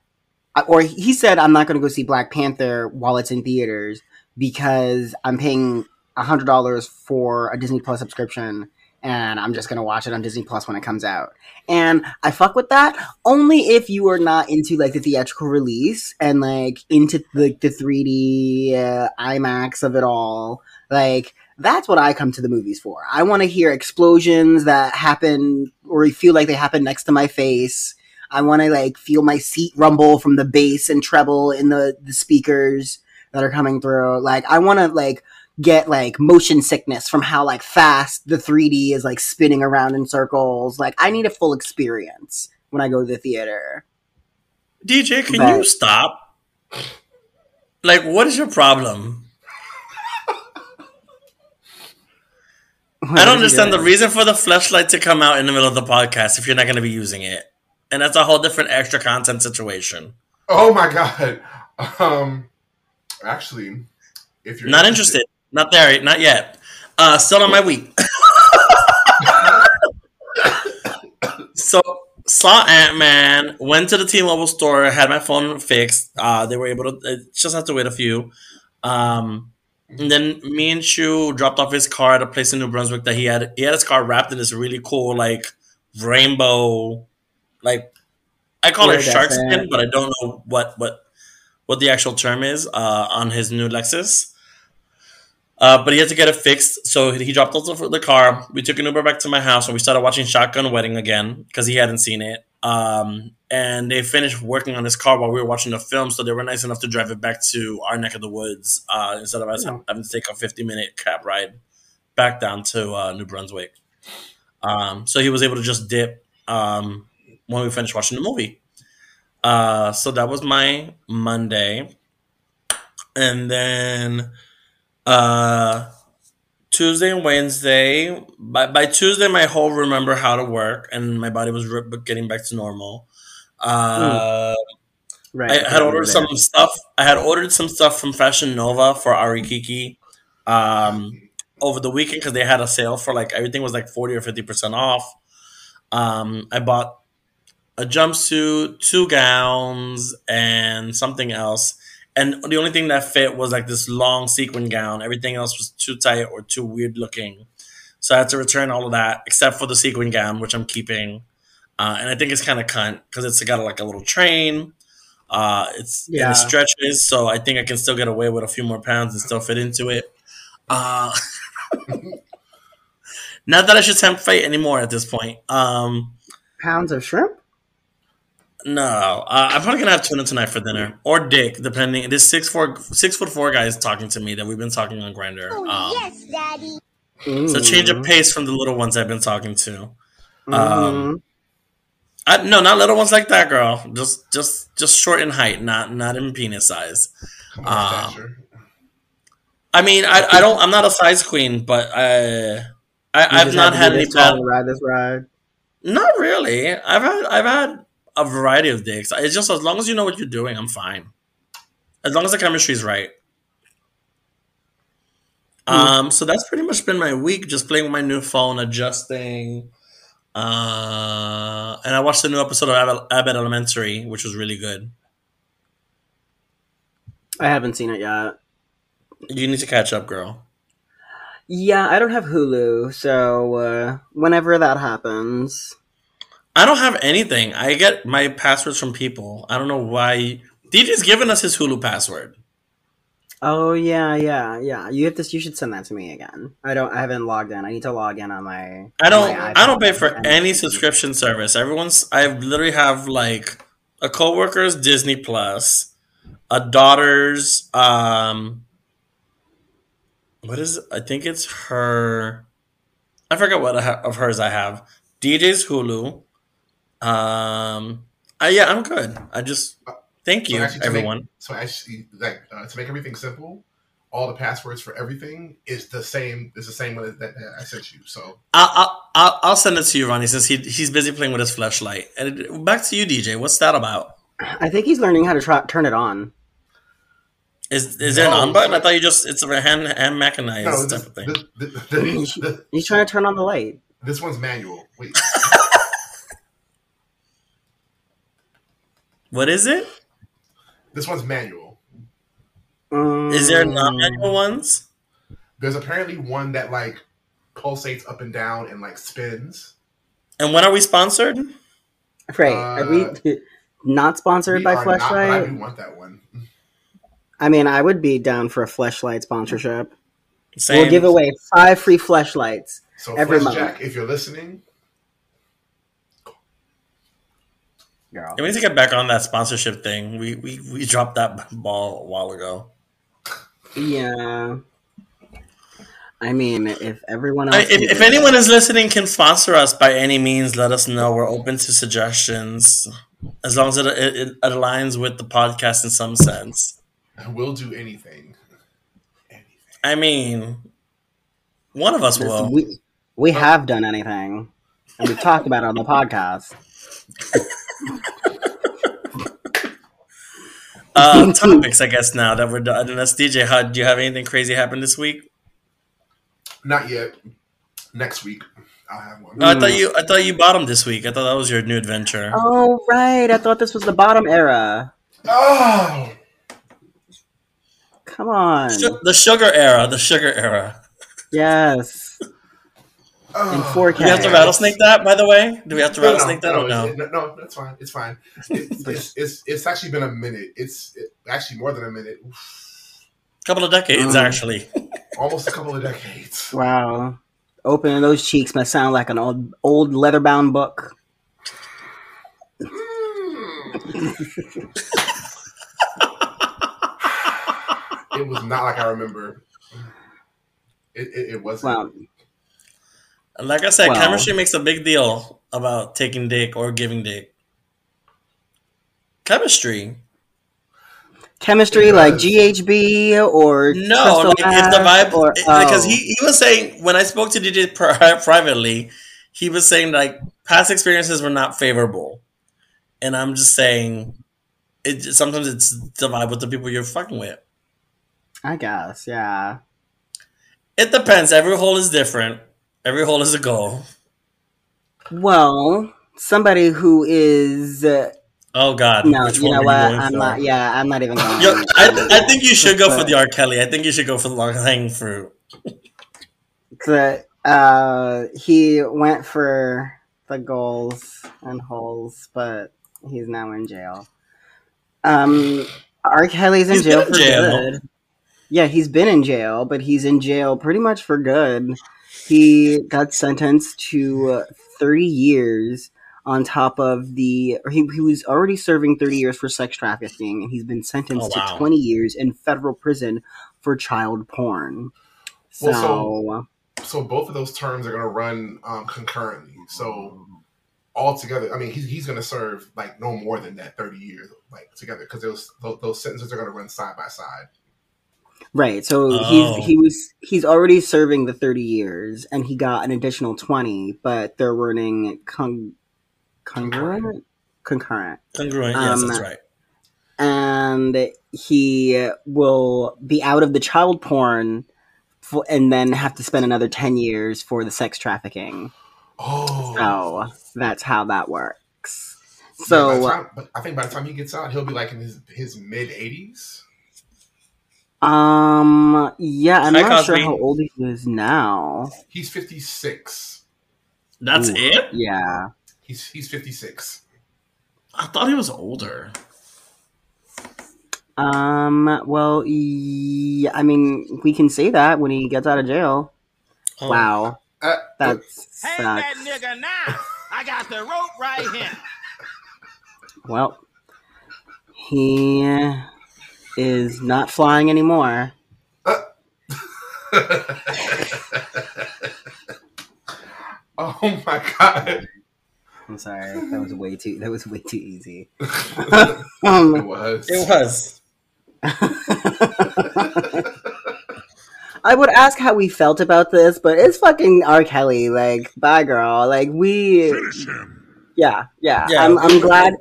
Or he said, I'm not going to go see Black Panther while it's in theaters because I'm paying one hundred dollars for a Disney Plus subscription. And I'm just going to watch it on Disney Plus when it comes out. And I fuck with that only if you are not into, like, the theatrical release and, like, into, like, the three D uh, IMAX of it all. Like, that's what I come to the movies for. I want to hear explosions that happen or feel like they happen next to my face. I want to, like, feel my seat rumble from the bass and treble in the, the speakers that are coming through. Like, I want to, like, get like motion sickness from how like fast the three D is like spinning around in circles. Like I need a full experience when I go to the theater. D J, can but... you stop? Like, what is your problem? I don't understand the reason for the fleshlight to come out in the middle of the podcast if you're not going to be using it. And that's a whole different extra content situation. Oh my God. Um, actually, if you're not interested, interested not there, not yet. Uh, still on my week. So, saw Ant-Man, went to the T-Mobile store, had my phone fixed. Uh, they were able to, uh, just have to wait a few. Um, and then me and Shu dropped off his car at a place in New Brunswick that he had. He had his car wrapped in this really cool, like, rainbow, like, I call it shark skin, but I don't know what, what, what the actual term is uh, on his new Lexus. Uh, but he had to get it fixed, so he dropped off the car. We took an Uber back to my house, and we started watching Shotgun Wedding again because he hadn't seen it. Um, and they finished working on his car while we were watching the film, so they were nice enough to drive it back to our neck of the woods uh, instead of us yeah. having to take a fifty-minute cab ride back down to uh, New Brunswick. Um, so he was able to just dip um, when we finished watching the movie. Uh, so that was my Monday. And then... Uh, Tuesday and Wednesday. By by Tuesday, my whole remember how to work, and my body was ripped, but getting back to normal. Uh, right. I had I ordered that. some stuff. I had ordered some stuff from Fashion Nova for Arikiki um, over the weekend because they had a sale for like everything was like forty or fifty percent off. Um, I bought a jumpsuit, two gowns, and something else. And the only thing that fit was like this long sequin gown. Everything else was too tight or too weird looking. So I had to return all of that except for the sequin gown, which I'm keeping. Uh, and I think it's kind of cunt because it's got like a little train. Uh, it's yeah. And it stretches. So I think I can still get away with a few more pounds and still fit into it. Uh, not that I should tempt fate anymore at this point. Um, pounds of shrimp? No, uh, I'm probably gonna have tuna tonight for dinner or dick, depending. This six four six foot four guy is talking to me that we've been talking on Grindr. Oh um, yes, daddy. Ooh. So change of pace from the little ones I've been talking to. Mm-hmm. Um, I, no, not little ones like that, girl. Just just just short in height, not not in penis size. Come on, um, I mean, I I don't. I'm not a size queen, but I, I I've not had any problem ride this ride. Not really. I've had I've had. a variety of dicks. It's just as long as you know what you're doing, I'm fine. As long as the chemistry is right. Mm. Um, so that's pretty much been my week. Just playing with my new phone, adjusting. Uh, and I watched the new episode of Abbott Elementary, which was really good. I haven't seen it yet. You need to catch up, girl. Yeah, I don't have Hulu, so uh, whenever that happens... I don't have anything. I get my passwords from people. I don't know why. D J's given us his Hulu password. Oh yeah, yeah, yeah. You have to. You should send that to me again. I don't. I haven't logged in. I need to log in on my. I don't. My I don't pay for anything. Any subscription service. Everyone's. I literally have like a coworker's Disney Plus, a daughter's. Um, what is? I think it's her. I forget what of hers I have. D J's Hulu. Um. I, yeah, I'm good. I just thank you, so actually, everyone. Make, so actually, like uh, to make everything simple, all the passwords for everything is the same. Is the same one that, that I sent you. So I'll I'll I'll send it to you, Ronnie, since he he's busy playing with his fleshlight. And back to you, D J. What's that about? I think he's learning how to try, turn it on. Is is there no, an on button? I thought you just it's a hand hand mechanized no, type this, of thing. The, the, the, he's, the, he's trying to turn on the light. This one's manual. Wait. What is it? This one's manual. Mm. Is there non-manual ones? There's apparently one that like pulsates up and down and like spins. And when are we sponsored? Right. Uh, are we not sponsored we by Fleshlight? I do want that one. I mean, I would be down for a Fleshlight sponsorship. Same. We'll give away five free Fleshlights so every month. Jack, if you're listening... Girl. We need to get back on that sponsorship thing. We we we dropped that ball a while ago. Yeah. I mean, if everyone else... I, if, if anyone is listening can sponsor us by any means, let us know. We're open to suggestions. As long as it, it, it aligns with the podcast in some sense. We'll do anything. anything. I mean, one of us Listen, will. We, we oh. have done anything. And we've talked about it on the podcast. um, topics, I guess, now that we're done. Unless D J Hud, do you have anything crazy happen this week? Not yet. Next week, I'll have one. No, I thought you. I thought you bottomed this week. I thought that was your new adventure. Oh right! I thought this was the bottom era. Oh, come on! The sugar era. The sugar era. Yes. Oh. In four K. Do we have to rattlesnake that? By the way, do we have to no, rattlesnake no, that? No, or no? It, no, no, that's fine. It's fine. It's it's, it's it's actually been a minute. It's it, actually more than a minute. Oof. Couple of decades, um, actually. Almost a couple of decades. Wow. Opening those cheeks must sound like an old, old leather-bound book. Mm. It was not like I remember. It, it, it wasn't. Wow. Like I said, wow. Chemistry makes a big deal about taking dick or giving dick. Chemistry. Chemistry like G H B or no, like if the vibe or, oh. Because he, he was saying when I spoke to D J pri- privately, he was saying like past experiences were not favorable, and I'm just saying it sometimes it's the vibe with the people you're fucking with. I guess, yeah. It depends. Every hole is different. Every hole is a goal. Well, somebody who is. Uh, Oh God! No, Which you know what? I'm for? not. Yeah, I'm not even going. Yo, I, th- I think you should go for the R. Kelly. I think you should go for the long hanging fruit. The, uh, he went for the goals and holes, but he's now in jail. Um, R. Kelly's in he's jail for jail. good. Yeah, he's been in jail, but he's in jail pretty much for good. He got sentenced to thirty years. On top of the, or he, he was already serving thirty years for sex trafficking, and he's been sentenced oh, wow. to twenty years in federal prison for child porn. So, well, so, so both of those terms are going to run um, concurrently. So, altogether, I mean, he's he's going to serve like no more than that thirty years, like together, because those those sentences are going to run side by side. Right. So oh. he's he was he's already serving the thirty years, and he got an additional twenty, but they're running. Con- Congruent? Concurrent. Congruent, yes, um, that's right. And he will be out of the child porn for, and then have to spend another ten years for the sex trafficking. Oh. So that's how that works. So yeah, time, but I think by the time he gets out, he'll be like in his, his mid-eighties? Um, yeah, I'm Hi, not Cosby. sure how old he is now. He's fifty-six. That's Ooh, it? Yeah. He's he's fifty-six. I thought he was older. Um. Well, yeah, I mean, we can say that when he gets out of jail. Oh. Wow. Uh, That's hey, that nigga now. I got the rope right here. Well, he is not flying anymore. Uh. Oh my God. I'm sorry. That was way too. That was way too easy. um, it was. It was. I would ask how we felt about this, but it's fucking R. Kelly. Like, bye, girl. Like, we. Finish him. Yeah, yeah. yeah I'm. I'm glad.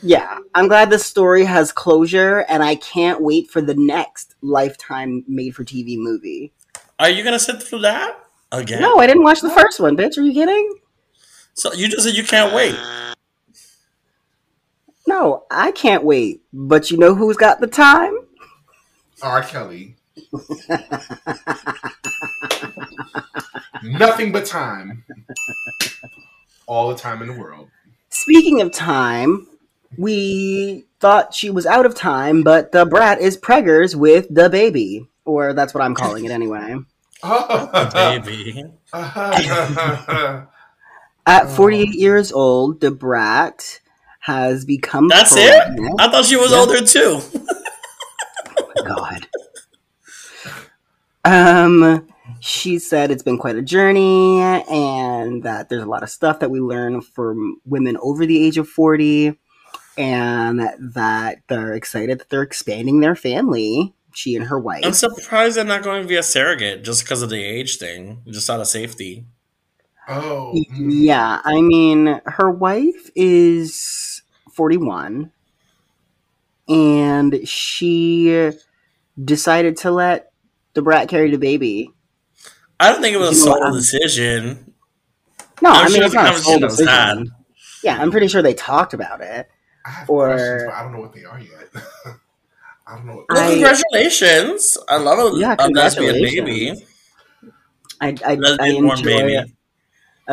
Yeah, I'm glad this story has closure, and I can't wait for the next Lifetime made-for-T V movie. Are you gonna sit through that again? No, I didn't watch the first one, bitch. Are you kidding? So you just said you can't wait. No, I can't wait. But you know who's got the time? R. Kelly. Nothing but time. All the time in the world. Speaking of time, we thought she was out of time, but the brat is preggers with the baby. Or that's what I'm calling it anyway. Oh, the baby. At forty-eight oh. years old, Da Brat has become That's pregnant. it? I thought she was yeah. older too. Oh my God. Um, She said it's been quite a journey and that there's a lot of stuff that we learn from women over the age of forty and that they're excited that they're expanding their family, she and her wife. I'm surprised they're not going to be a surrogate just because of the age thing, just out of safety. Oh. Yeah, I mean, her wife is forty-one and she decided to let the brat carry the baby. I don't think it was you know, a sole decision. No, I'm I mean, sure it's not a sole decision. Had. Yeah, I'm pretty sure they talked about it. I have or... questions, but I don't know what they are yet. I don't know what they well, are. Congratulations. I love a, yeah, a lesbian baby. I, I, I enjoy baby. A,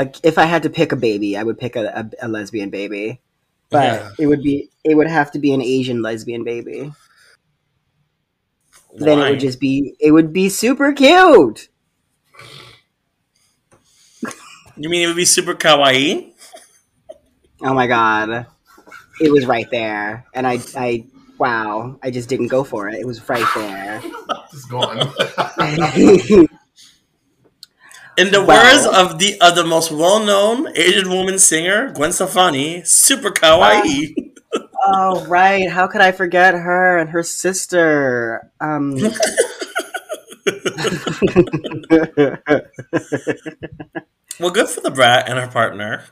a, if I had to pick a baby, I would pick a, a, a lesbian baby. But yeah. it would be it would have to be an Asian lesbian baby. Why? Then it would just be it would be super cute. You mean it would be super kawaii? Oh my god. It was right there. And I I wow, I just didn't go for it. It was right there. It's gone. In the wow. words of the of the most well-known Asian woman singer, Gwen Stefani, super kawaii. Wow. Oh, right. How could I forget her and her sister? Um, well, good for the brat and her partner.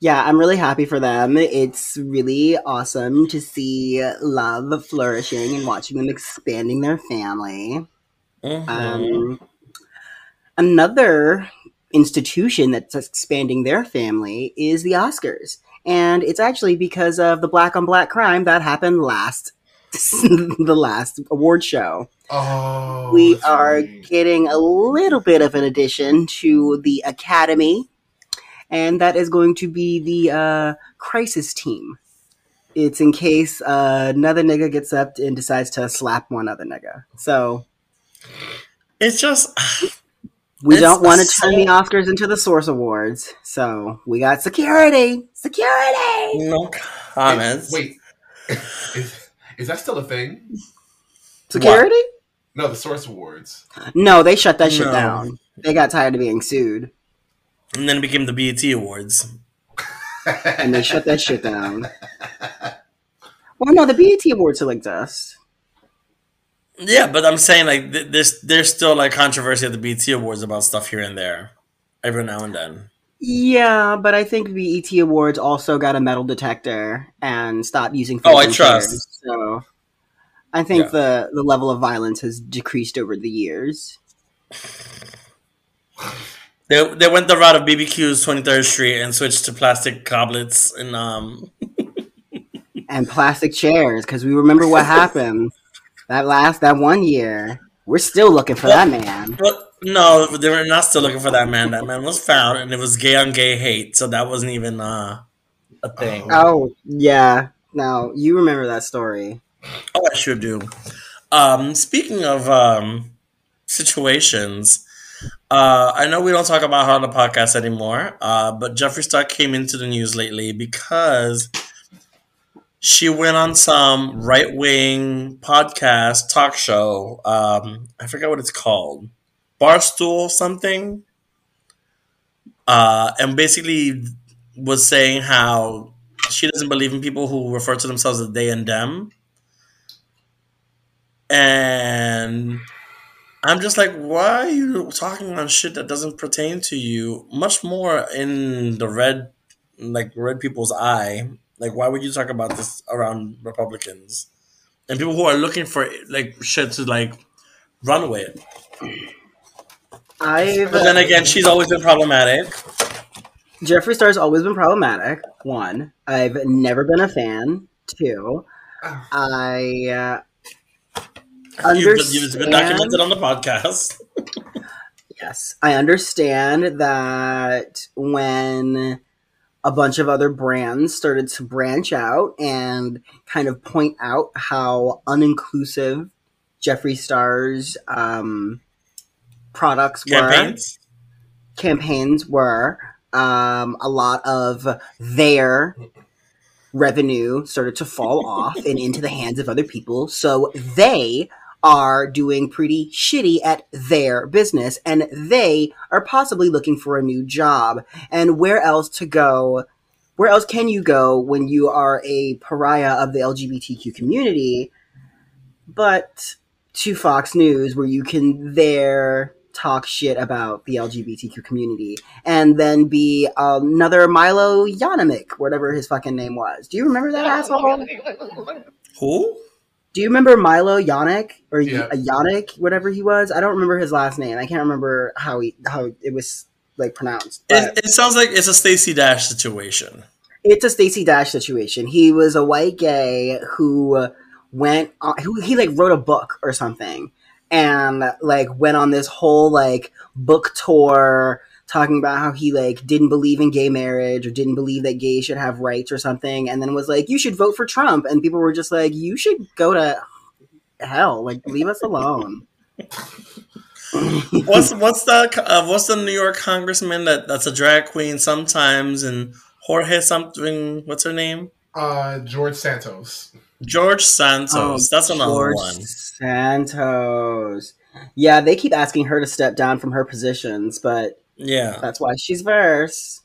Yeah, I'm really happy for them. It's really awesome to see love flourishing and watching them expanding their family. Mm-hmm. Um, another institution that's expanding their family is the Oscars. And it's actually because of the black on black crime that happened last, the last award show. Oh, we are funny. Getting a little bit of an addition to the Academy, and that is going to be the uh, crisis team. It's in case uh, another nigga gets up and decides to slap one other nigga. So it's just. We it's don't want to turn same. the Oscars into the Source Awards, so we got security, security. No comments. Wait, is, is that still a thing? Security? What? No, the Source Awards. No, they shut that shit no. down. They got tired of being sued, and then it became the B E T Awards, and they shut that shit down. Well, no, the B E T Awards are like dust. Yeah, but I'm saying like th- there's there's still like controversy at the B E T Awards about stuff here and there, every now and then. Yeah, but I think B E T Awards also got a metal detector and stopped using. Oh, I trust. Chairs, so I think yeah. the the level of violence has decreased over the years. They they went the route of B B Q's twenty-third Street and switched to plastic goblets and um and plastic chairs because we remember what happened. That last, that one year, we're still looking for but, that man. But no, they were not still looking for that man. That man was found, and it was gay on gay hate, so that wasn't even uh, a thing. Oh, yeah. Now, you remember that story. Oh, I sure do. Um, speaking of um, situations, uh, I know we don't talk about her on the podcast anymore, uh, but Jeffree Star came into the news lately because... she went on some right-wing podcast talk show. Um, I forget what it's called. Barstool something. Uh, and basically was saying how she doesn't believe in people who refer to themselves as they and them. And I'm just like, why are you talking on shit that doesn't pertain to you? Much more in the red, like red people's eye. Like, why would you talk about this around Republicans and people who are looking for like shit to like run with? I. But then again, she's always been problematic. Jeffree Star's always been problematic. One, I've never been a fan. Two, I uh, understand. It's been documented on the podcast. Yes, I understand that when. A bunch of other brands started to branch out and kind of point out how uninclusive Jeffree Star's um, products were. Campaigns? Campaigns were. Um, a lot of their revenue started to fall off and into the hands of other people. So they are doing pretty shitty at their business, and they are possibly looking for a new job. And where else to go? Where else can you go when you are a pariah of the L G B T Q community? But to Fox News, where you can there talk shit about the L G B T Q community and then be another Milo Yiannopoulos, whatever his fucking name was. Do you remember that asshole? Who? Do you remember Milo Yiannopoulos or yeah. Yiannopoulos, whatever he was? I don't remember his last name. I can't remember how he how it was like pronounced. It, it sounds like it's a Stacey Dash situation. It's a Stacey Dash situation. He was a white gay who went on, who he like wrote a book or something, and like went on this whole like book tour talking about how he like didn't believe in gay marriage or didn't believe that gays should have rights or something, and then was like, you should vote for Trump, and people were just like, you should go to hell, like leave us alone. what's what's the uh, what's the New York congressman that that's a drag queen sometimes, and Jorge something, what's her name? Uh, George Santos. George Santos. Oh, that's another George one. George Santos. Yeah, they keep asking her to step down from her positions, but yeah, that's why she's verse.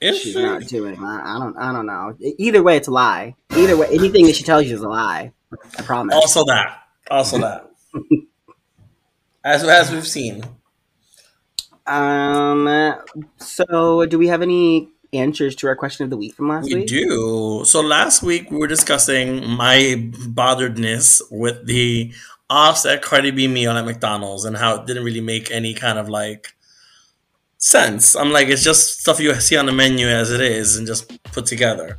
Is she's she? Not doing. I, I don't. I don't know. Either way, it's a lie. Either way, anything that she tells you is a lie. I promise. Also that. Also that. as as we've seen. Um. So, do we have any answers to our question of the week from last we week? We do. So last week we were discussing my botheredness with the offset Cardi B meal at McDonald's and how it didn't really make any kind of like sense. I'm like, it's just stuff you see on the menu as it is and just put together.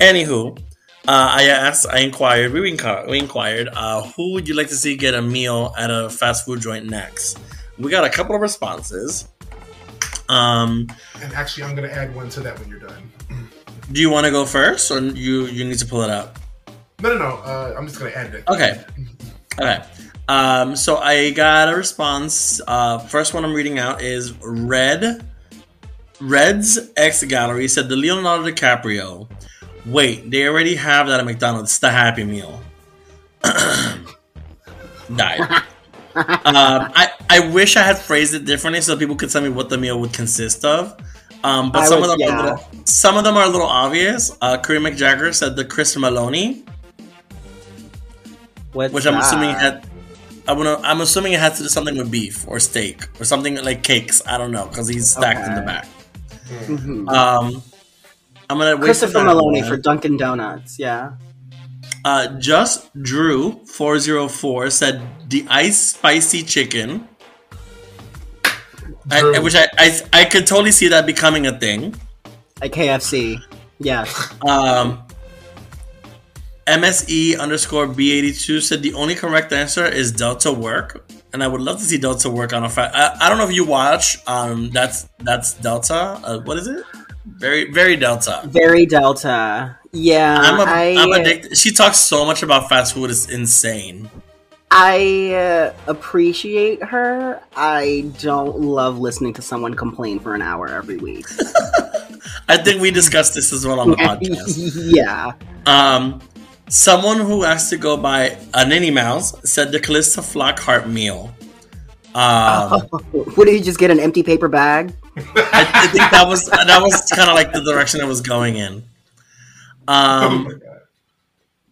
Anywho, uh, I asked, I inquired, we, inqu- we inquired, uh, who would you like to see get a meal at a fast food joint next? We got a couple of responses. Um, and actually, I'm going to add one to that when you're done. Do you want to go first, or you you need to pull it up? No, no, no. Uh, I'm just going to add it. Okay. All right. Um, so I got a response. Uh, first one I'm reading out is Red. Red's X Gallery said the Leonardo DiCaprio. Wait, they already have that at McDonald's. It's the Happy Meal. Died. um, I, I wish I had phrased it differently so people could tell me what the meal would consist of. Um, but I some would, of them, yeah. are little, some of them are a little obvious. Uh, Kareem McJagger said the Chris Maloney, What's which I'm that? assuming had. I wanna, I'm assuming it had to do something with beef or steak or something like cakes. I don't know because he's stacked okay. in the back. Mm-hmm. Um, I'm gonna Christopher Maloney for Dunkin' Donuts. Yeah. Uh, just Drew four oh four said the ice spicy chicken, I, which I, I I could totally see that becoming a thing. Like K F C, yeah. Um, M S E underscore B eighty-two said the only correct answer is Delta Work, and I would love to see Delta Work on a fast. I, I don't know if you watch. Um, that's that's Delta. Uh, what is it? Very very Delta. Very Delta. Yeah, I'm, a, I, I'm addicted. She talks so much about fast food; it's insane. I uh, appreciate her. I don't love listening to someone complain for an hour every week. I think we discussed this as well on the podcast. Yeah. Um, someone who asked to go by a Ninny Mouse said the Calista Flockhart meal. Um, oh, what did you just get? An empty paper bag? I, I think that was that was kind of like the direction I was going in. Um, oh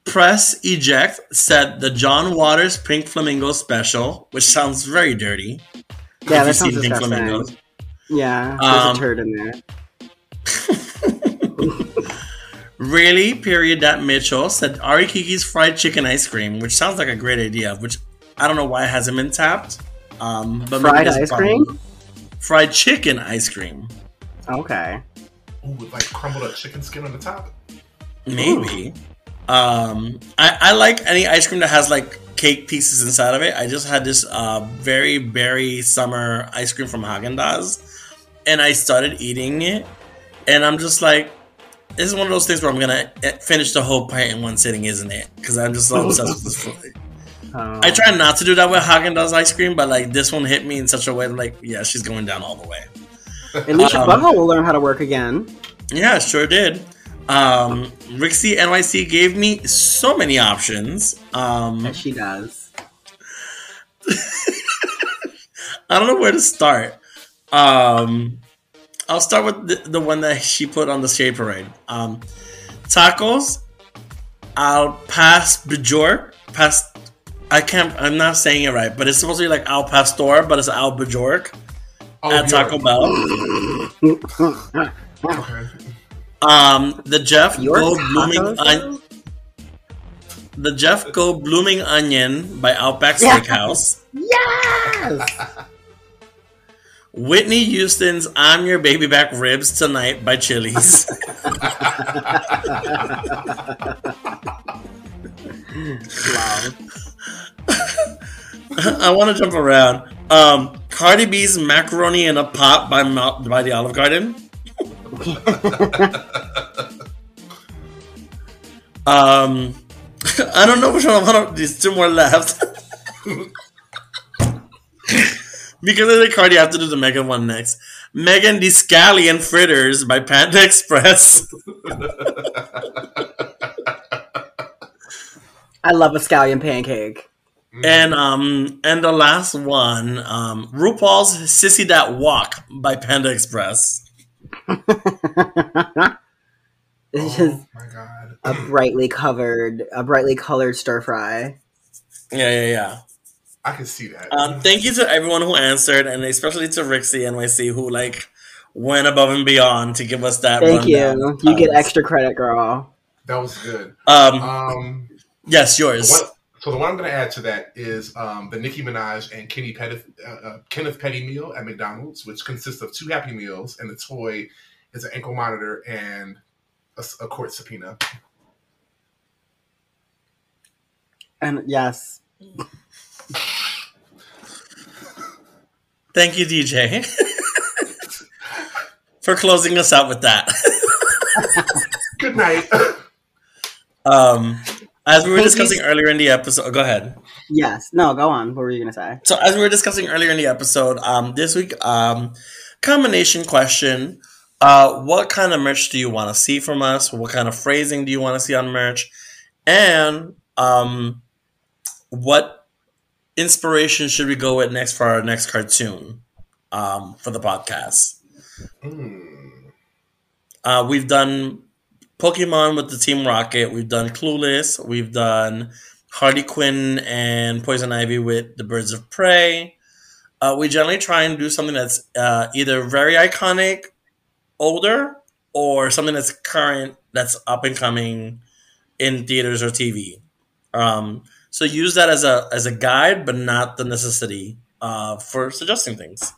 Press Eject said the John Waters Pink Flamingo special, which sounds very dirty. Yeah, that sounds disgusting. Flamingos. Yeah, there's um, a turd in there. Really? Period. That Mitchell said Ari Kiki's fried chicken ice cream, which sounds like a great idea. Which I don't know why it hasn't been tapped. Um, but fried ice cream, fried chicken ice cream. Okay. Ooh, with like crumbled up chicken skin on the top. Maybe. Um, I, I like any ice cream that has like cake pieces inside of it. I just had this uh, very berry summer ice cream from Häagen-Dazs, and I started eating it, and I'm just like, this is one of those things where I'm gonna finish the whole pint in one sitting, isn't it? Because I'm just so obsessed with this food. Um, I try not to do that with Häagen-Dazs ice cream, but like this one hit me in such a way that I'm like, yeah, she's going down all the way. At least um, your butthole will learn how to work again. Yeah, sure did. Um, Rixie N Y C gave me so many options. Um, yes, she does. I don't know where to start. Um, I'll start with the, the one that she put on the Shade Parade. Um, tacos. I'll pass Bajor. Pass. I can't. I'm not saying it right, but it's supposed to be like Al Pastor, but it's Al Bajork oh, at Taco Bell. Okay. Um, the Jeff Gold Blooming on- The Jeff Gold Blooming Onion by Outback Steakhouse. Yes. Whitney Houston's I'm Your Baby Back Ribs Tonight by Chili's. Wow. I want to jump around. Um, Cardi B's Macaroni in a Pot by Ma- by the Olive Garden. um, I don't know which one I want. There's two more left. Because of the card, you have to do the Megan one next. Megan Thee Stallion Fritters by Panda Express. I love a scallion pancake. Mm. And um, and the last one, um, RuPaul's Sissy That Walk by Panda Express. It's just oh my God. a brightly covered, a brightly colored stir fry. Yeah, yeah, yeah. I can see that. Um, thank you to everyone who answered, and especially to Rixie N Y C, who like went above and beyond to give us that. Thank rundown. you. You um, get extra credit, girl. That was good. Um, um yes, yours. The one, so the one I'm going to add to that is um, the Nicki Minaj and Kenny Pettif, uh, uh, Kenneth Petty meal at McDonald's, which consists of two Happy Meals and the toy is an ankle monitor and a, a court subpoena. And yes. Thank you, D J, for closing us out with that. Good night. Um, as we were discussing earlier in the episode, go ahead. Yes. No, go on. What were you going to say? So as we were discussing earlier in the episode, um, this week, um, combination question, uh, what kind of merch do you want to see from us? What kind of phrasing do you want to see on merch? And um, what inspiration should we go with next for our next cartoon um, for the podcast? Mm. Uh, we've done Pokemon with the Team Rocket. We've done Clueless. We've done Harley Quinn and Poison Ivy with the Birds of Prey. Uh, we generally try and do something that's uh, either very iconic, older, or something that's current, that's up and coming in theaters or T V. Um So use that as a as a guide, but not the necessity uh, for suggesting things.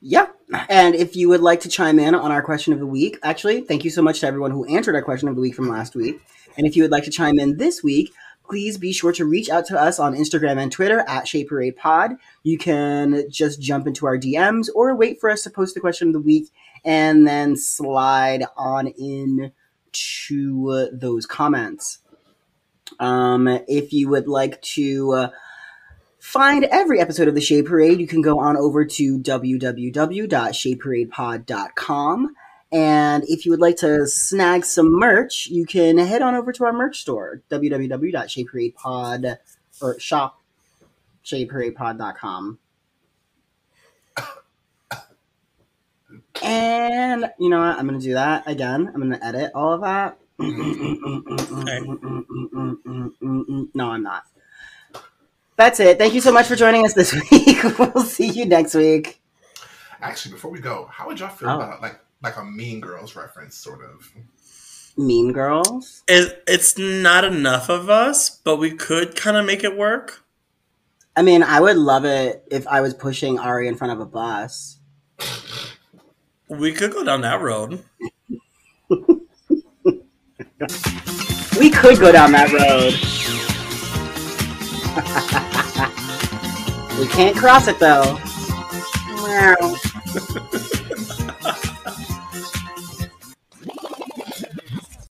Yeah. And if you would like to chime in on our question of the week, actually, thank you so much to everyone who answered our question of the week from last week. And if you would like to chime in this week, please be sure to reach out to us on Instagram and Twitter at Shade Parade Pod. You can just jump into our D Ms or wait for us to post the question of the week and then slide on in to those comments. Um, if you would like to uh, find every episode of The Shade Parade, you can go on over to w w w dot shade parade pod dot com. And if you would like to snag some merch, you can head on over to our merch store, w w w dot shade parade pod or shop shade parade pod dot com. And you know what? I'm going to do that again. I'm going to edit all of that. No, I'm not. That's it. Thank you so much for joining us this week. We'll see you next week. Actually, before we go, how would y'all feel oh. about like like a Mean Girls reference, sort of? Mean Girls? It, it's not enough of us, but we could kind of make it work. I mean, I would love it if I was pushing Ari in front of a bus. We could go down that road. We could go down that road. We can't cross it, though. Wow.